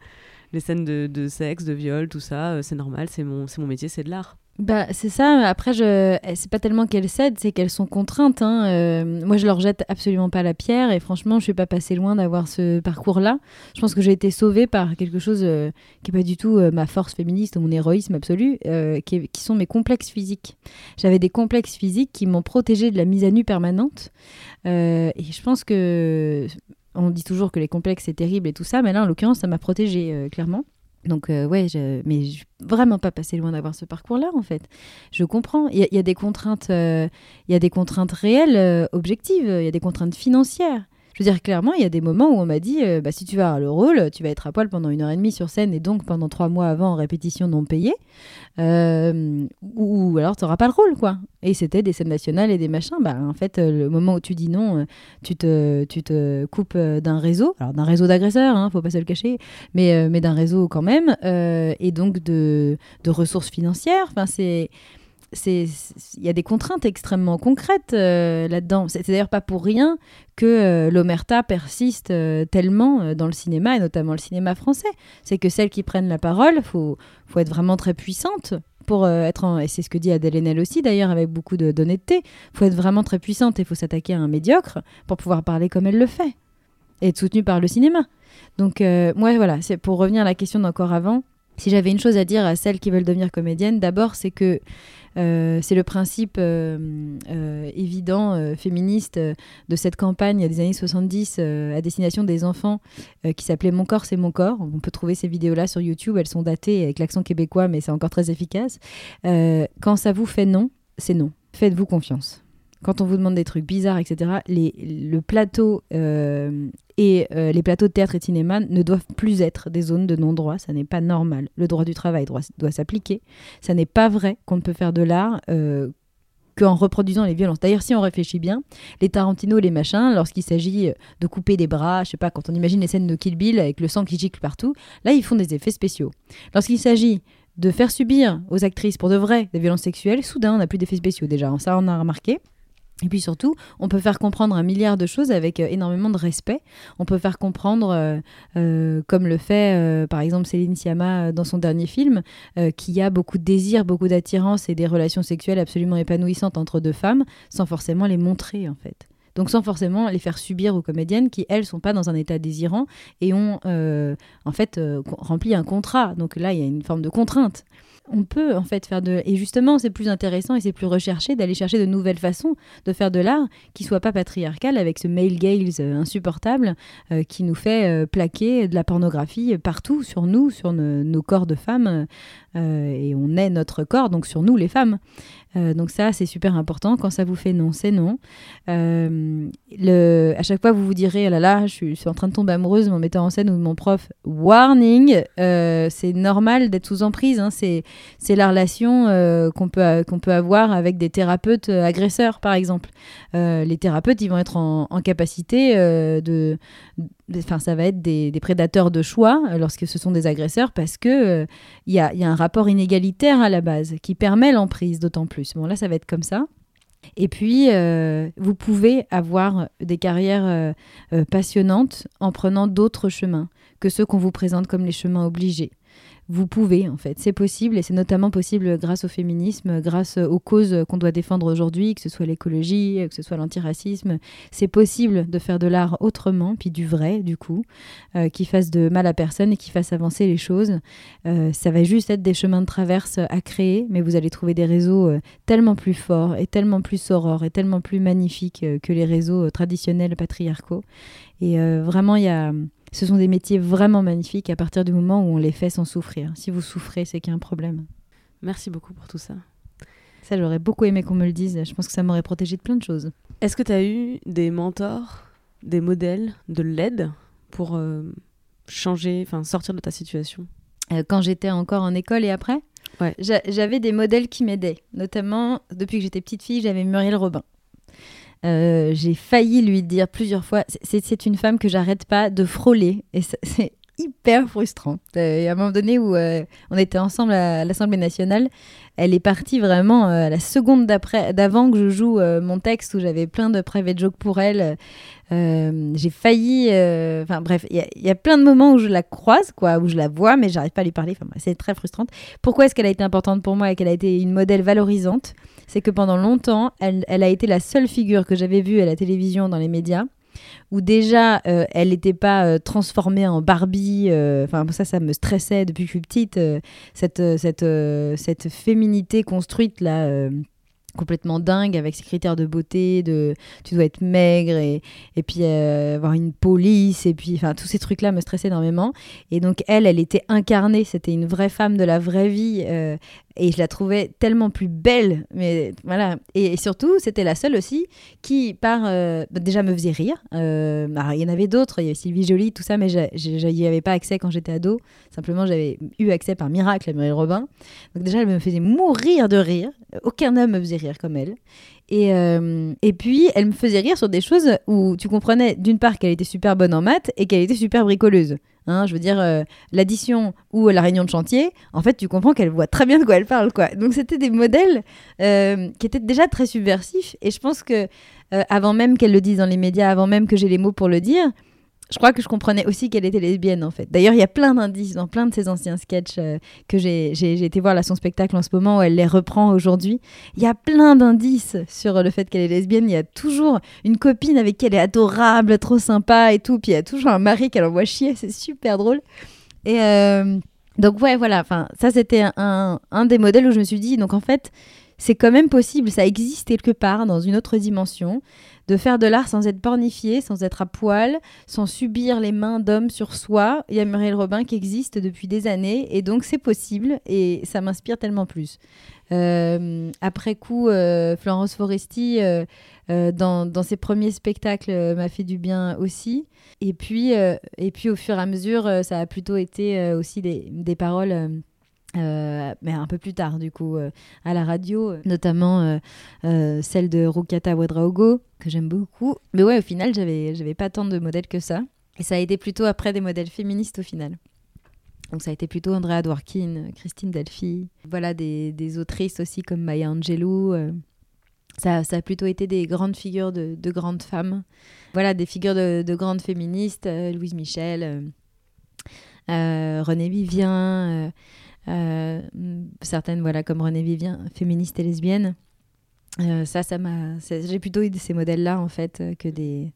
les scènes de, de sexe, de viol, tout ça, euh, c'est normal, c'est mon c'est mon métier, c'est de l'art. Bah, c'est ça, après je... c'est pas tellement qu'elles cèdent, c'est qu'elles sont contraintes, hein. Euh, moi je leur jette absolument pas la pierre et franchement je suis pas passée loin d'avoir ce parcours là, je pense que j'ai été sauvée par quelque chose euh, qui est pas du tout euh, ma force féministe ou mon héroïsme absolu, euh, qui, est... qui sont mes complexes physiques. J'avais des complexes physiques qui m'ont protégée de la mise à nu permanente, euh, et je pense que on dit toujours que les complexes c'est terrible et tout ça, mais là en l'occurrence ça m'a protégée euh, clairement. Donc euh, ouais, je, mais je suis vraiment pas passée loin d'avoir ce parcours-là en fait. Je comprends. Il y, y a des contraintes, il euh, y a des contraintes réelles, euh, objectives. Il y a des contraintes financières. Je veux dire clairement, il y a des moments où on m'a dit, euh, bah si tu vas avoir le rôle, tu vas être à poil pendant une heure et demie sur scène et donc pendant trois mois avant en répétition non payée, euh, ou, ou alors t'auras pas le rôle quoi. Et c'était des scènes nationales et des machins. Bah en fait, euh, le moment où tu dis non, euh, tu te tu te coupes euh, d'un réseau, alors d'un réseau d'agresseurs, hein, faut pas se le cacher, mais euh, mais d'un réseau quand même, euh, et donc de de ressources financières. Enfin c'est il y a des contraintes extrêmement concrètes euh, là-dedans. C'est, c'est d'ailleurs pas pour rien que euh, l'omerta persiste euh, tellement euh, dans le cinéma, et notamment le cinéma français. C'est que celles qui prennent la parole, il faut, faut être vraiment très puissante pour euh, être en... Et c'est ce que dit Adèle Haenel aussi, d'ailleurs, avec beaucoup de, d'honnêteté. Il faut être vraiment très puissante et il faut s'attaquer à un médiocre pour pouvoir parler comme elle le fait et être soutenue par le cinéma. Donc, euh, moi, voilà, c'est pour revenir à la question d'encore avant. Si j'avais une chose à dire à celles qui veulent devenir comédiennes, d'abord, c'est que euh, c'est le principe euh, euh, évident, euh, féministe, euh, de cette campagne des années soixante-dix euh, à destination des enfants euh, qui s'appelait « Mon corps, c'est mon corps ». On peut trouver ces vidéos-là sur YouTube. Elles sont datées avec l'accent québécois, mais c'est encore très efficace. Euh, quand ça vous fait non, c'est non. Faites-vous confiance. Quand on vous demande des trucs bizarres, et cetera, les, le plateau euh, et euh, les plateaux de théâtre et de cinéma ne doivent plus être des zones de non-droit. Ça n'est pas normal. Le droit du travail doit, doit s'appliquer. Ça n'est pas vrai qu'on ne peut faire de l'art euh, qu'en reproduisant les violences. D'ailleurs, si on réfléchit bien, les Tarantino, les machins, lorsqu'il s'agit de couper des bras, je sais pas, quand on imagine les scènes de Kill Bill avec le sang qui gicle partout, là, ils font des effets spéciaux. Lorsqu'il s'agit de faire subir aux actrices pour de vrai des violences sexuelles, soudain, on n'a plus d'effets spéciaux déjà. Ça, on a remarqué. Et puis surtout, on peut faire comprendre un milliard de choses avec euh, énormément de respect. On peut faire comprendre, euh, euh, comme le fait euh, par exemple Céline Sciamma euh, dans son dernier film, euh, qu'il y a beaucoup de désir, beaucoup d'attirance et des relations sexuelles absolument épanouissantes entre deux femmes, sans forcément les montrer en fait. Donc sans forcément les faire subir aux comédiennes qui, elles, sont pas dans un état désirant et ont euh, en fait euh, rempli un contrat. Donc là, il y a une forme de contrainte. On peut en fait faire de... Et justement, c'est plus intéressant et c'est plus recherché d'aller chercher de nouvelles façons de faire de l'art qui ne soit pas patriarcal avec ce male gaze insupportable euh, qui nous fait euh, plaquer de la pornographie partout sur nous, sur ne, nos corps de femmes. Euh, et on est notre corps, donc sur nous les femmes. Euh, donc ça, c'est super important. Quand ça vous fait non, c'est non. Euh, le... À chaque fois, vous vous direz, ah là là, je suis, je suis en train de tomber amoureuse de mon metteur en scène ou de mon prof. Warning, euh, c'est normal d'être sous emprise, hein, c'est... C'est la relation euh, qu'on peut, qu'on peut avoir avec des thérapeutes euh, agresseurs, par exemple. Euh, les thérapeutes, ils vont être en, en capacité euh, de... Enfin, ça va être des, des prédateurs de choix euh, lorsque ce sont des agresseurs parce qu'il euh, y, y a un rapport inégalitaire à la base qui permet l'emprise d'autant plus. Bon, là, ça va être comme ça. Et puis, euh, vous pouvez avoir des carrières euh, euh, passionnantes en prenant d'autres chemins que ceux qu'on vous présente comme les chemins obligés. Vous pouvez, en fait. C'est possible, et c'est notamment possible grâce au féminisme, grâce aux causes qu'on doit défendre aujourd'hui, que ce soit l'écologie, que ce soit l'antiracisme. C'est possible de faire de l'art autrement, puis du vrai, du coup, euh, qui fasse de mal à personne et qui fasse avancer les choses. Euh, ça va juste être des chemins de traverse à créer, mais vous allez trouver des réseaux tellement plus forts, et tellement plus sorores, et tellement plus magnifiques que les réseaux traditionnels patriarcaux. Et euh, vraiment, il y a... Ce sont des métiers vraiment magnifiques à partir du moment où on les fait sans souffrir. Si vous souffrez, c'est qu'il y a un problème. Merci beaucoup pour tout ça. Ça, j'aurais beaucoup aimé qu'on me le dise. Je pense que ça m'aurait protégée de plein de choses. Est-ce que tu as eu des mentors, des modèles, de l'aide pour euh, changer, enfin sortir de ta situation ? euh, Quand j'étais encore en école et après, ouais. j'a- j'avais des modèles qui m'aidaient. Notamment, depuis que j'étais petite fille, j'avais Muriel Robin. Euh, j'ai failli lui dire plusieurs fois, c'est, c'est une femme que j'arrête pas de frôler et ça, c'est hyper frustrant. Euh, il y a un moment donné où euh, on était ensemble à, à l'Assemblée nationale, elle est partie vraiment euh, à la seconde d'après, d'avant que je joue euh, mon texte où j'avais plein de private jokes pour elle. Euh, j'ai failli, enfin euh, bref, il y, y a plein de moments où je la croise, quoi, où je la vois, mais j'arrive pas à lui parler. Enfin, c'est très frustrant. Pourquoi est-ce qu'elle a été importante pour moi et qu'elle a été une modèle valorisante ? C'est que pendant longtemps, elle, elle a été la seule figure que j'avais vue à la télévision, dans les médias, où déjà, euh, elle n'était pas euh, transformée en Barbie. Enfin, euh, ça, ça me stressait depuis que je suis petite, euh, cette, euh, cette, euh, cette féminité construite, là... Euh, complètement dingue avec ses critères de beauté, de tu dois être maigre et, et puis euh, avoir une peau lisse et puis enfin tous ces trucs là me stressaient énormément et donc elle elle était incarnée, c'était une vraie femme de la vraie vie euh, et je la trouvais tellement plus belle mais voilà et, et surtout c'était la seule aussi qui par euh, déjà me faisait rire euh, alors il y en avait d'autres, il y avait Sylvie Joly tout ça mais je n'y avais pas accès quand j'étais ado, simplement j'avais eu accès par miracle à Muriel Robin donc déjà elle me faisait mourir de rire, aucun homme me faisait rire comme elle. Et, euh, et puis, elle me faisait rire sur des choses où tu comprenais, d'une part, qu'elle était super bonne en maths et qu'elle était super bricoleuse. Hein, je veux dire, euh, l'addition ou la réunion de chantier, en fait, tu comprends qu'elle voit très bien de quoi elle parle, quoi. Donc, c'était des modèles euh, qui étaient déjà très subversifs. Et je pense que, euh, avant même qu'elle le dise dans les médias, avant même que j'ai les mots pour le dire, je crois que je comprenais aussi qu'elle était lesbienne, en fait. D'ailleurs, il y a plein d'indices dans plein de ses anciens sketchs euh, que j'ai, j'ai, j'ai été voir là, son spectacle en ce moment, où elle les reprend aujourd'hui. Il y a plein d'indices sur le fait qu'elle est lesbienne. Il y a toujours une copine avec qui elle est adorable, trop sympa et tout. Puis il y a toujours un mari qu'elle envoie chier. C'est super drôle. Et euh, donc, ouais, voilà. Ça, c'était un, un des modèles où je me suis dit, donc en fait, c'est quand même possible. Ça existe quelque part dans une autre dimension. De faire de l'art sans être pornifié, sans être à poil, sans subir les mains d'hommes sur soi. Il y a Muriel Robin qui existe depuis des années et donc c'est possible et ça m'inspire tellement plus. Euh, après coup, euh, Florence Foresti, euh, euh, dans, dans ses premiers spectacles, euh, m'a fait du bien aussi. Et puis, euh, et puis au fur et à mesure, euh, ça a plutôt été euh, aussi des, des paroles... Euh, Euh, mais un peu plus tard du coup euh, à la radio, notamment euh, euh, celle de Rukata Wadraogo que j'aime beaucoup, mais ouais, au final j'avais, j'avais pas tant de modèles que ça et ça a été plutôt après des modèles féministes au final, donc ça a été plutôt Andrea Dworkin, Christine Delphy, voilà, des, des autrices aussi comme Maya Angelou, euh, ça, ça a plutôt été des grandes figures de, de grandes femmes, voilà, des figures de, de grandes féministes, euh, Louise Michel, euh, euh, Renée Vivien, euh, Euh, certaines, voilà, comme Renée Vivien, féministes et lesbiennes, euh, ça ça m'a ça, j'ai plutôt eu ces modèles là en fait que des,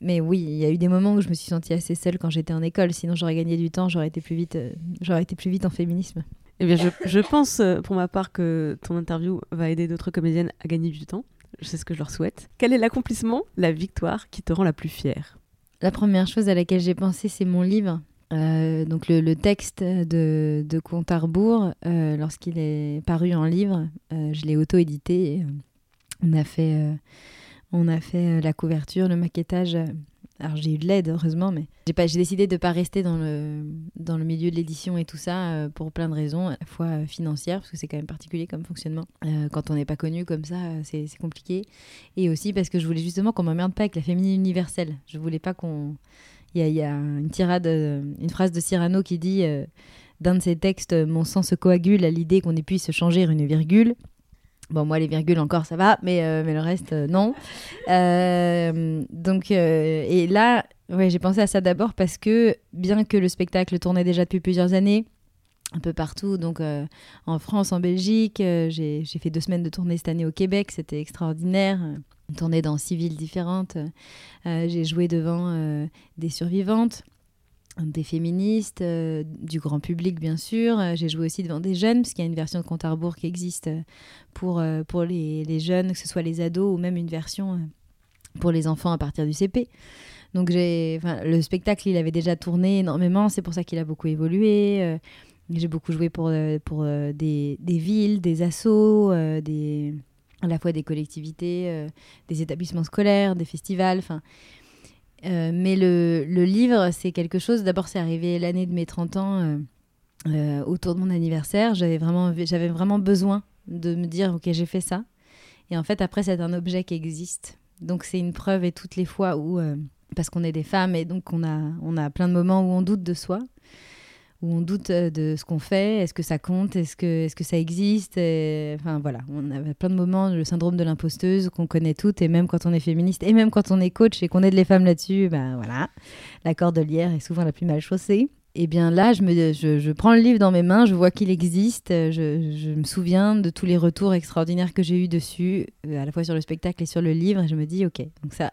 mais oui, il y a eu des moments où je me suis sentie assez seule quand j'étais en école, sinon j'aurais gagné du temps, j'aurais été plus vite euh, j'aurais été plus vite en féminisme. Eh bien je, je pense pour ma part que ton interview va aider d'autres comédiennes à gagner du temps, c'est ce que je leur souhaite. Quel est l'accomplissement, la victoire qui te rend la plus fière? La première chose à laquelle j'ai pensé, c'est mon livre. Euh, donc le, le texte de, de Contes à rebours, euh, lorsqu'il est paru en livre, euh, je l'ai auto-édité. Et, euh, on a fait, euh, on a fait euh, la couverture, le maquettage. Alors j'ai eu de l'aide, heureusement, mais j'ai, pas, j'ai décidé de ne pas rester dans le, dans le milieu de l'édition et tout ça euh, pour plein de raisons, à la fois euh, financières, parce que c'est quand même particulier comme fonctionnement. Euh, quand on n'est pas connu comme ça, euh, c'est, c'est compliqué. Et aussi parce que je voulais justement qu'on ne m'emmerde pas avec la féminine universelle. Je ne voulais pas qu'on... Il y a, y a une tirade, une phrase de Cyrano qui dit euh, d'un de ses textes, mon sang se coagule à l'idée qu'on ait pu se changer une virgule. Bon, moi les virgules encore ça va, mais euh, mais le reste euh, non. Euh, donc euh, et là, ouais, j'ai pensé à ça d'abord parce que bien que le spectacle tournait déjà depuis plusieurs années, un peu partout, donc euh, en France, en Belgique, euh, j'ai j'ai fait deux semaines de tournée cette année au Québec, c'était extraordinaire. Tournée dans six villes différentes. Euh, j'ai joué devant euh, des survivantes, des féministes, euh, du grand public bien sûr. Euh, j'ai joué aussi devant des jeunes, parce qu'il y a une version de Contes à rebours qui existe pour, euh, pour les, les jeunes, que ce soit les ados ou même une version euh, pour les enfants à partir du C P. Donc j'ai, le spectacle, il avait déjà tourné énormément, c'est pour ça qu'il a beaucoup évolué. Euh, j'ai beaucoup joué pour, euh, pour euh, des, des villes, des assos, euh, des... à la fois des collectivités, euh, des établissements scolaires, des festivals. Euh, mais le, le livre, c'est quelque chose... D'abord, c'est arrivé l'année de mes trente ans, euh, euh, autour de mon anniversaire. J'avais vraiment, j'avais vraiment besoin de me dire « Ok, j'ai fait ça ». Et en fait, après, c'est un objet qui existe. Donc, c'est une preuve et toutes les fois où... Euh, parce qu'on est des femmes et donc on a, on a plein de moments où on doute de soi, où on doute de ce qu'on fait, est-ce que ça compte, est-ce que, est-ce que ça existe, et, enfin voilà, on a plein de moments, le syndrome de l'imposteuse qu'on connaît toutes, et même quand on est féministe, et même quand on est coach et qu'on aide les femmes là-dessus, ben voilà, la cordelière est souvent la plus mal chaussée. Et bien là, je, me, je, je prends le livre dans mes mains, je vois qu'il existe, je, je me souviens de tous les retours extraordinaires que j'ai eus dessus, à la fois sur le spectacle et sur le livre, et je me dis ok, donc ça,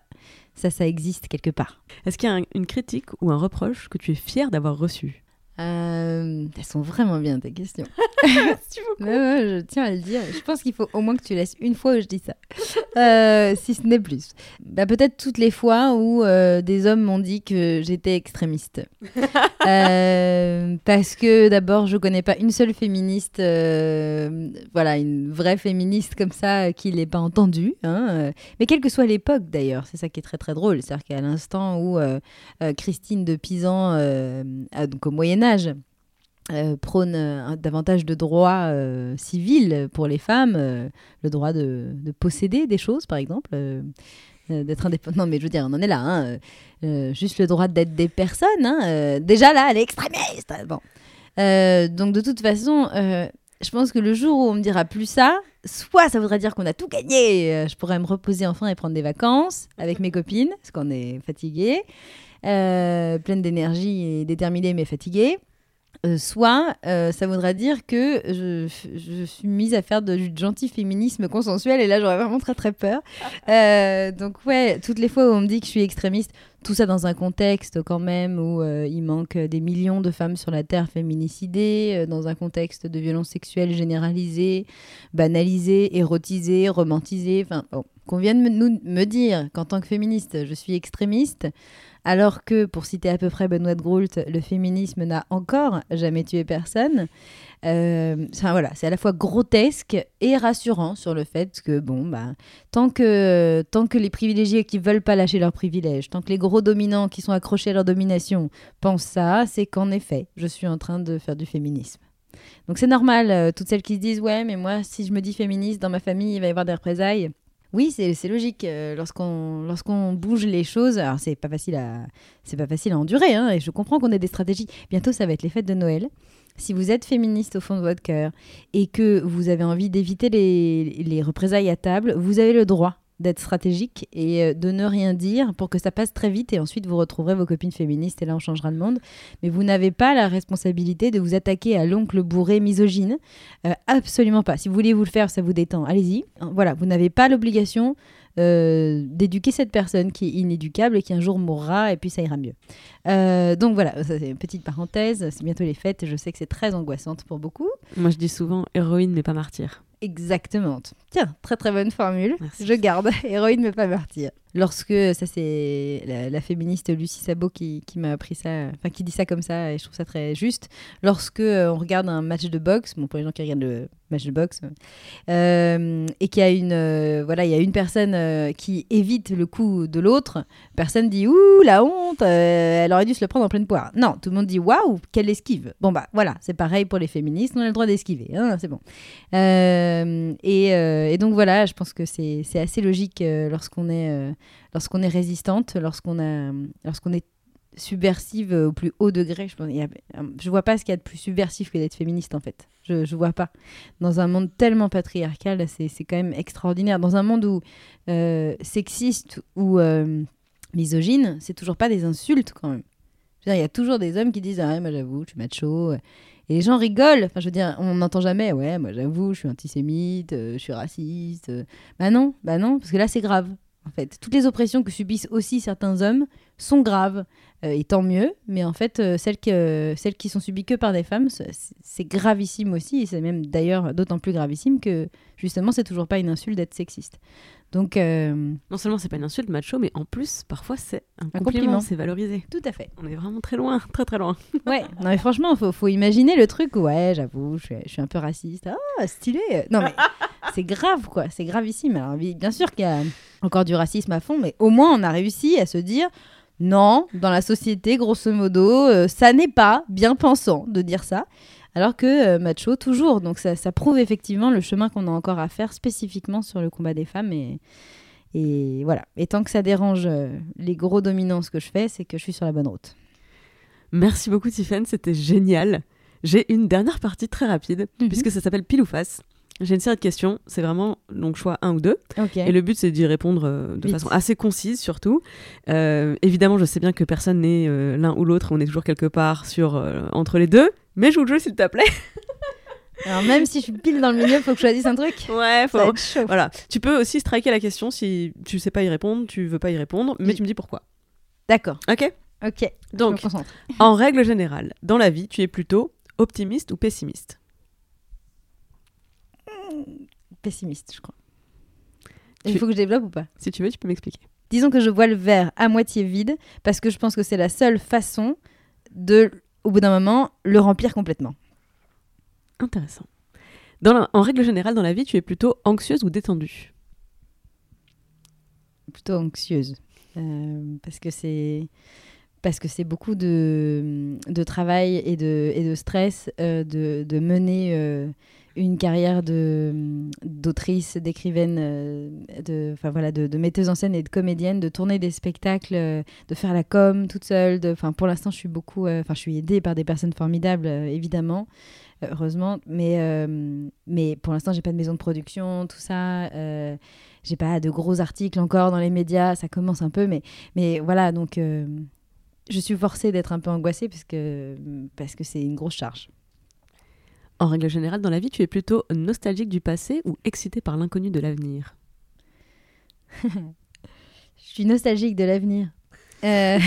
ça, ça existe quelque part. Est-ce qu'il y a un, une critique ou un reproche que tu es fière d'avoir reçu? Euh, elles sont vraiment bien tes questions. Merci beaucoup. Non, non, je tiens à le dire. Je pense qu'il faut au moins que tu laisses une fois où je dis ça, euh, si ce n'est plus. Bah, peut-être toutes les fois où euh, des hommes m'ont dit que j'étais extrémiste. euh, parce que d'abord, je ne connais pas une seule féministe, euh, voilà, une vraie féministe comme ça qui ne l'ait pas entendue. Hein, euh. Mais quelle que soit l'époque d'ailleurs, c'est ça qui est très très drôle. C'est-à-dire qu'à l'instant où euh, euh, Christine de Pisan, euh, a, donc au Moyen-Âge, Euh, prône euh, davantage de droits euh, civils pour les femmes, euh, le droit de, de posséder des choses, par exemple, euh, euh, d'être indépendant. Non, mais je veux dire, on en est là. Hein, euh, juste le droit d'être des personnes. Hein, euh, déjà là, elle est extrémiste. Bon. Euh, donc, de toute façon, euh, je pense que le jour où on me dira plus ça, soit ça voudra dire qu'on a tout gagné. Euh, je pourrais me reposer enfin et prendre des vacances avec mes copines, parce qu'on est fatiguées, euh, pleines d'énergie et déterminées, mais fatiguées. Euh, soit euh, ça voudra dire que je, je suis mise à faire du gentil féminisme consensuel et là j'aurais vraiment très très peur. Euh, donc ouais, toutes les fois où on me dit que je suis extrémiste, tout ça dans un contexte quand même où euh, il manque des millions de femmes sur la terre féminicidées, euh, dans un contexte de violence sexuelle généralisée, banalisée, érotisée, romantisée, enfin bon. Qu'on vienne me, nous, me dire qu'en tant que féministe, je suis extrémiste, alors que, pour citer à peu près Benoît de Groult, le féminisme n'a encore jamais tué personne. Euh, ça, voilà, c'est à la fois grotesque et rassurant sur le fait que, bon, bah, tant que, tant que les privilégiés qui ne veulent pas lâcher leurs privilèges, tant que les gros dominants qui sont accrochés à leur domination pensent ça, c'est qu'en effet, je suis en train de faire du féminisme. Donc c'est normal, euh, toutes celles qui se disent « Ouais, mais moi, si je me dis féministe, dans ma famille, il va y avoir des représailles », oui, c'est, c'est logique. Euh, lorsqu'on, lorsqu'on bouge les choses, alors c'est pas facile à, c'est pas facile à endurer, hein, et je comprends qu'on ait des stratégies. Bientôt, ça va être les fêtes de Noël. Si vous êtes féministe au fond de votre cœur et que vous avez envie d'éviter les, les représailles à table, vous avez le droit d'être stratégique et de ne rien dire pour que ça passe très vite et ensuite vous retrouverez vos copines féministes et là on changera le monde. Mais vous n'avez pas la responsabilité de vous attaquer à l'oncle bourré misogyne. Euh, absolument pas. Si vous voulez vous le faire, ça vous détend, allez-y. Voilà, vous n'avez pas l'obligation euh, d'éduquer cette personne qui est inéducable et qui un jour mourra et puis ça ira mieux. Euh, donc voilà, ça c'est une petite parenthèse. C'est bientôt les fêtes et je sais que c'est très angoissante pour beaucoup. Moi je dis souvent héroïne mais pas martyr. Exactement. Tiens, très très bonne formule. Merci. Je garde. Héroïne mais pas martyr. Lorsque, ça c'est la, la féministe Lucie Sabot qui, qui m'a appris ça, enfin qui dit ça comme ça et je trouve ça très juste. Lorsque euh, on regarde un match de boxe, bon pour les gens qui regardent le match de boxe, euh, et qu'il y a une, euh, voilà, il y a une personne euh, qui évite le coup de l'autre, personne dit ouh la honte, euh, elle aurait dû se le prendre en pleine poire. Non, tout le monde dit waouh quelle esquive. Bon bah voilà, c'est pareil pour les féministes, on a le droit d'esquiver, hein, c'est bon. Euh, et, euh, et donc voilà, je pense que c'est, c'est assez logique euh, lorsqu'on est euh, lorsqu'on est résistante, lorsqu'on, a, lorsqu'on est subversive au plus haut degré, je pense, y a, je vois pas ce qu'il y a de plus subversif que d'être féministe en fait. Je, je vois pas. Dans un monde tellement patriarcal, c'est, c'est quand même extraordinaire. Dans un monde où euh, sexiste ou euh, misogyne, c'est toujours pas des insultes quand même. Il y a toujours des hommes qui disent « Ah, moi j'avoue, je suis macho ». Et les gens rigolent. Enfin, je veux dire, on n'entend jamais. Ouais, moi j'avoue, je suis antisémite, euh, je suis raciste. Euh. Bah non, bah non, parce que là c'est grave. En fait, toutes les oppressions que subissent aussi certains hommes sont graves, euh, et tant mieux, mais en fait, euh, celles, que, euh, celles qui sont subies que par des femmes, c'est, c'est gravissime aussi, et c'est même d'ailleurs d'autant plus gravissime que, justement, c'est toujours pas une insulte d'être sexiste. Donc, euh... non seulement c'est pas une insulte macho, mais en plus, parfois, c'est un, un compliment, compliment, c'est valorisé. Tout à fait. On est vraiment très loin, très très loin. Ouais, non mais franchement, faut, faut imaginer le truc, où, ouais, j'avoue, je suis, je suis un peu raciste, ah, stylé. Non mais, c'est grave quoi, c'est gravissime. Alors, bien sûr qu'il y a encore du racisme à fond, mais au moins, on a réussi à se dire... Non, dans la société, grosso modo, euh, ça n'est pas bien pensant de dire ça, alors que euh, macho, toujours. Donc ça, ça prouve effectivement le chemin qu'on a encore à faire spécifiquement sur le combat des femmes. Et, et voilà. Et tant que ça dérange euh, les gros dominants, ce que je fais, c'est que je suis sur la bonne route. Merci beaucoup, Tiphaine, c'était génial. J'ai une dernière partie très rapide, mm-hmm. puisque ça s'appelle Pile ou Face. J'ai une série de questions, c'est vraiment donc, choix un ou deux. Okay. Et le but, c'est d'y répondre euh, de Vite. façon assez concise, surtout. Euh, évidemment, je sais bien que personne n'est euh, l'un ou l'autre, on est toujours quelque part sur, euh, entre les deux, mais joue le jeu, s'il te plaît. Alors, même si je suis pile dans le milieu, il faut que je choisisse un truc. Ouais, faut. Ça va être chaud. Voilà. Tu peux aussi striker la question si tu ne sais pas y répondre, tu ne veux pas y répondre, mais oui. Tu me dis pourquoi. D'accord. Ok. Ok. Donc, je me concentre. En règle générale, dans la vie, tu es plutôt optimiste ou pessimiste ? Pessimiste, je crois. Tu... Il faut que je développe ou pas ? Si tu veux, tu peux m'expliquer. Disons que je vois le verre à moitié vide parce que je pense que c'est la seule façon de, au bout d'un moment, le remplir complètement. Intéressant. Dans la... En règle générale, dans la vie, tu es plutôt anxieuse ou détendue ? Plutôt anxieuse. Euh, parce que c'est... parce que c'est beaucoup de, de travail et de, et de stress euh, de, de mener euh, une carrière de, d'autrice, d'écrivaine, euh, de, voilà, de, de metteuse en scène et de comédienne, de tourner des spectacles, euh, de faire la com toute seule. De, pour l'instant, je suis, beaucoup, euh, je suis aidée par des personnes formidables, euh, évidemment, heureusement, mais, euh, mais pour l'instant, j'ai pas de maison de production, tout ça. Euh, j'ai pas de gros articles encore dans les médias, ça commence un peu, mais, mais voilà, donc... Euh, je suis forcée d'être un peu angoissée parce que, parce que c'est une grosse charge. En règle générale, dans la vie, tu es plutôt nostalgique du passé ou excitée par l'inconnu de l'avenir? Je suis nostalgique de l'avenir. Euh,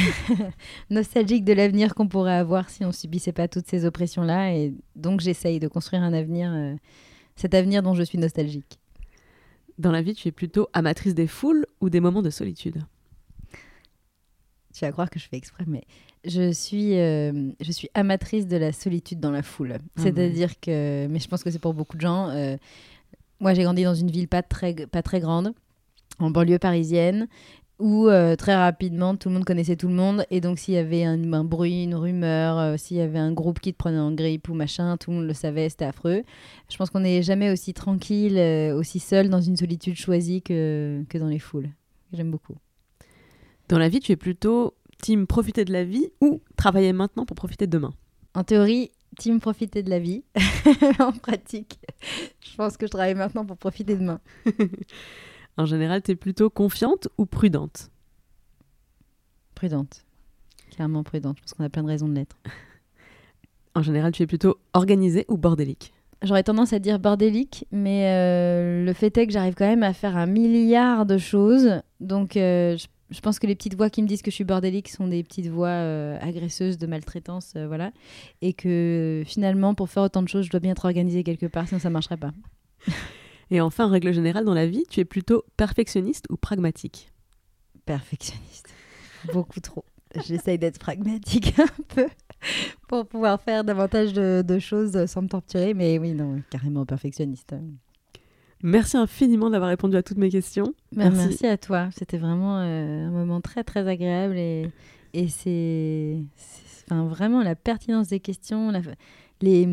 nostalgique de l'avenir qu'on pourrait avoir si on ne subissait pas toutes ces oppressions-là. Et donc, j'essaye de construire un avenir, euh, cet avenir dont je suis nostalgique. Dans la vie, tu es plutôt amatrice des foules ou des moments de solitude? Tu vas croire que je fais exprès, mais je suis, euh, je suis amatrice de la solitude dans la foule. Ah C'est-à-dire ouais. que, mais je pense que c'est pour beaucoup de gens. Euh, moi, j'ai grandi dans une ville pas très, pas très grande, en banlieue parisienne, où euh, très rapidement, tout le monde connaissait tout le monde. Et donc, s'il y avait un, un bruit, une rumeur, euh, s'il y avait un groupe qui te prenait en grippe ou machin, tout le monde le savait, c'était affreux. Je pense qu'on n'est jamais aussi tranquille, euh, aussi seul dans une solitude choisie que, que dans les foules. J'aime beaucoup. Dans la vie, tu es plutôt team profiter de la vie ou travailler maintenant pour profiter de demain? En théorie, team profiter de la vie. En pratique, je pense que je travaille maintenant pour profiter de demain. En général, tu es plutôt confiante ou prudente? Prudente. Clairement prudente. Je pense qu'on a plein de raisons de l'être. En général, tu es plutôt organisée ou bordélique? J'aurais tendance à dire bordélique, mais euh, le fait est que j'arrive quand même à faire un milliard de choses. Donc, euh, je Je pense que les petites voix qui me disent que je suis bordélique sont des petites voix euh, agresseuses, de maltraitance, euh, voilà. Et que finalement, pour faire autant de choses, je dois bien être organisée quelque part, sinon ça ne marcherait pas. Et enfin, en règle générale, dans la vie, tu es plutôt perfectionniste ou pragmatique? Perfectionniste. Beaucoup trop. J'essaye d'être pragmatique un peu pour pouvoir faire davantage de, de choses sans me torturer. Mais oui, non, carrément perfectionniste. Merci infiniment d'avoir répondu à toutes mes questions. Merci, Merci à toi. C'était vraiment euh, un moment très, très agréable. Et, et c'est, c'est enfin, vraiment la pertinence des questions, la, les,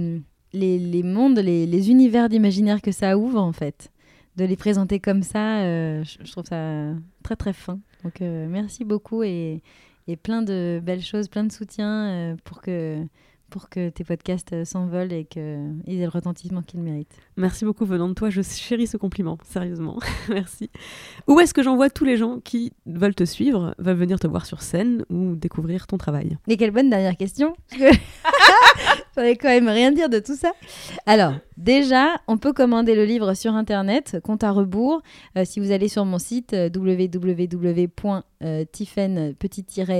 les, les mondes, les, les univers d'imaginaire que ça ouvre, en fait. De les présenter comme ça, euh, je, je trouve ça très, très fin. Donc, euh, merci beaucoup et, et plein de belles choses, plein de soutien euh, pour que... pour que tes podcasts s'envolent et qu'ils aient le retentissement qu'ils méritent. Merci beaucoup venant de toi, je chéris ce compliment, sérieusement, merci. Où est-ce que j'envoie tous les gens qui veulent te suivre, veulent venir te voir sur scène ou découvrir ton travail? Mais quelle bonne dernière question. J'en ai quand même rien à dire de tout ça. Alors, déjà, on peut commander le livre sur Internet, Contes à rebours. Euh, si vous allez sur mon site euh, w w w point tiphaine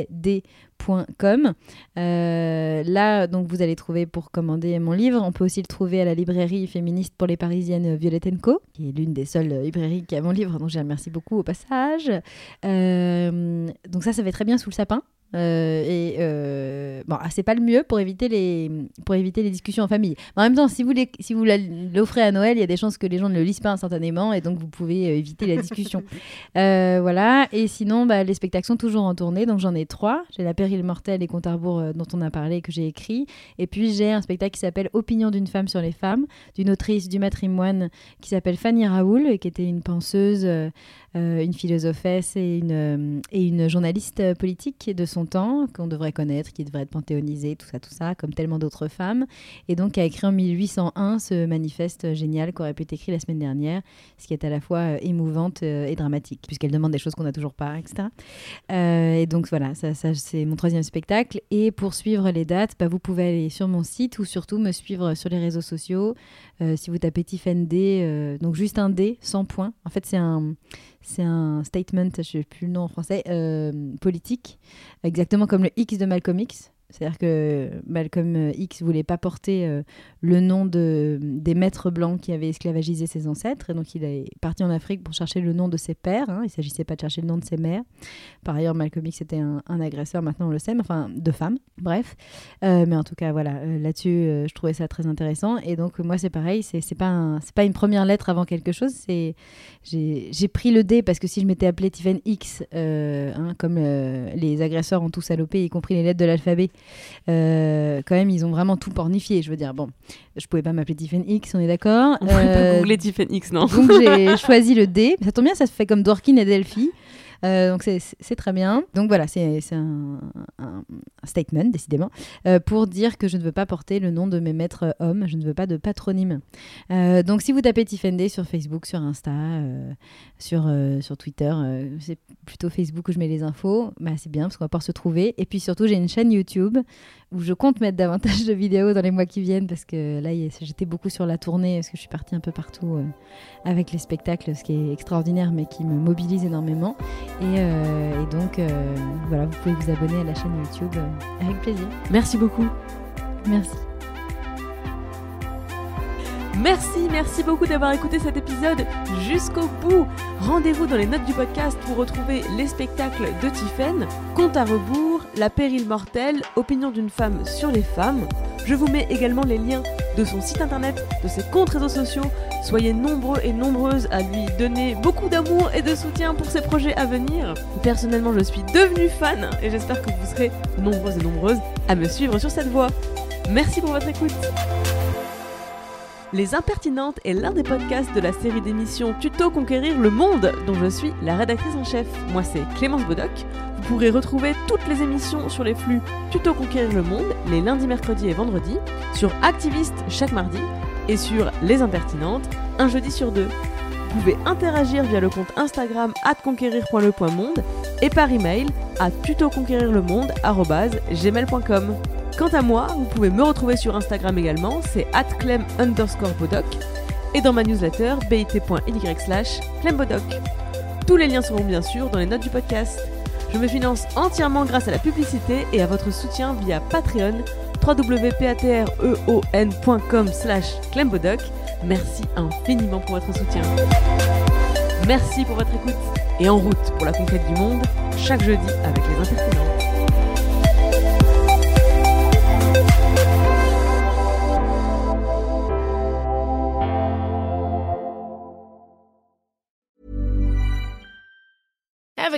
d point com, euh, là, donc, vous allez trouver pour commander mon livre. On peut aussi le trouver à la librairie féministe pour les Parisiennes Violette and Co, qui est l'une des seules librairies qui a mon livre, dont je remercie beaucoup au passage. Euh, donc ça, ça va très bien sous le sapin. Euh, et euh, bon, c'est pas le mieux pour éviter les pour éviter les discussions en famille. Mais en même temps, si vous les, si vous la, l'offrez à Noël, il y a des chances que les gens ne le lisent pas instantanément, et donc vous pouvez éviter la discussion. euh, voilà. Et sinon, bah, les spectacles sont toujours en tournée, donc j'en ai trois. J'ai La péril mortelle et Contes à rebours euh, dont on a parlé, que j'ai écrit. Et puis j'ai un spectacle qui s'appelle Opinion d'une femme sur les femmes, d'une autrice du matrimoine qui s'appelle Fanny Raoul, qui était une penseuse, euh, une philosophesse et une euh, et une journaliste politique de son temps, qu'on devrait connaître, qui devrait être panthéonisée, tout ça, tout ça, comme tellement d'autres femmes, et donc qui a écrit en mille huit cent un ce manifeste génial qu'aurait pu être écrit la semaine dernière, ce qui est à la fois euh, émouvante euh, et dramatique, puisqu'elle demande des choses qu'on n'a toujours pas, et cetera. Euh, et donc voilà, ça, ça, c'est mon troisième spectacle, et pour suivre les dates, bah, vous pouvez aller sur mon site, ou surtout me suivre sur les réseaux sociaux, euh, si vous tapez Tiphaine D, euh, donc juste un D, sans point, en fait c'est un... C'est un statement, je ne sais plus le nom en français, euh, politique, exactement comme le X de Malcolm X. C'est-à-dire que Malcolm X ne voulait pas porter euh, le nom de, des maîtres blancs qui avaient esclavagisé ses ancêtres. Et donc, il est parti en Afrique pour chercher le nom de ses pères. Hein. Il ne s'agissait pas de chercher le nom de ses mères. Par ailleurs, Malcolm X était un, un agresseur, maintenant on le sait, mais enfin, de femmes, bref. Euh, mais en tout cas, voilà, euh, là-dessus, euh, je trouvais ça très intéressant. Et donc, moi, c'est pareil, ce n'est c'est pas, un, c'est pas une première lettre avant quelque chose. C'est, j'ai, j'ai pris le dé parce que si je m'étais appelée Tiphaine X, euh, hein, comme euh, les agresseurs ont tout salopé, y compris les lettres de l'alphabet, Euh, quand même ils ont vraiment tout pornifié, je veux dire, bon, je pouvais pas m'appeler Tiphaine X, on est d'accord, on pouvait euh, pas googler Tiphaine X, non, donc j'ai choisi le D, ça tombe bien, ça se fait comme Dworkin et Delphi, euh, donc c'est, c'est très bien, donc voilà, c'est, c'est un, un statement décidément, euh, pour dire que je ne veux pas porter le nom de mes maîtres hommes, je ne veux pas de patronyme, euh, donc si vous tapez Tiffany Day sur Facebook, sur Insta, euh, sur, euh, sur Twitter, euh, c'est plutôt Facebook où je mets les infos, bah, c'est bien parce qu'on va pouvoir se trouver, et puis surtout j'ai une chaîne YouTube où je compte mettre davantage de vidéos dans les mois qui viennent, parce que là j'étais beaucoup sur la tournée, parce que je suis partie un peu partout euh, avec les spectacles, ce qui est extraordinaire mais qui me mobilise énormément, et, euh, et donc euh, voilà, vous pouvez vous abonner à la chaîne YouTube euh, avec plaisir. Merci beaucoup. Merci. Merci, merci beaucoup d'avoir écouté cet épisode jusqu'au bout. Rendez-vous dans les notes du podcast pour retrouver les spectacles de Tiphaine, Contes à rebours, La péril mortelle, Opinion d'une femme sur les femmes. Je vous mets également les liens de son site internet, de ses comptes réseaux sociaux. Soyez nombreux et nombreuses à lui donner beaucoup d'amour et de soutien pour ses projets à venir. Personnellement, je suis devenue fan et j'espère que vous serez nombreux et nombreuses à me suivre sur cette voie. Merci pour votre écoute. Les Impertinentes est l'un des podcasts de la série d'émissions Tuto Conquérir le Monde, dont je suis la rédactrice en chef. Moi, c'est Clémence Bodoc. Vous pourrez retrouver toutes les émissions sur les flux Tuto Conquérir le Monde, les lundis, mercredis et vendredis, sur Activiste chaque mardi, et sur Les Impertinentes, un jeudi sur deux. Vous pouvez interagir via le compte Instagram arobase conquérir point le point monde et par email à tuto conquérir le monde arobase gmail point com. Quant à moi, vous pouvez me retrouver sur Instagram également, c'est at clem underscore bodoc, et dans ma newsletter bit.ly slash clembodoc. Tous les liens seront bien sûr dans les notes du podcast. Je me finance entièrement grâce à la publicité et à votre soutien via Patreon, www.patreon.com slash clembodoc. Merci infiniment pour votre soutien. Merci pour votre écoute, et en route pour la conquête du monde, chaque jeudi avec Les Impertinentes. Ever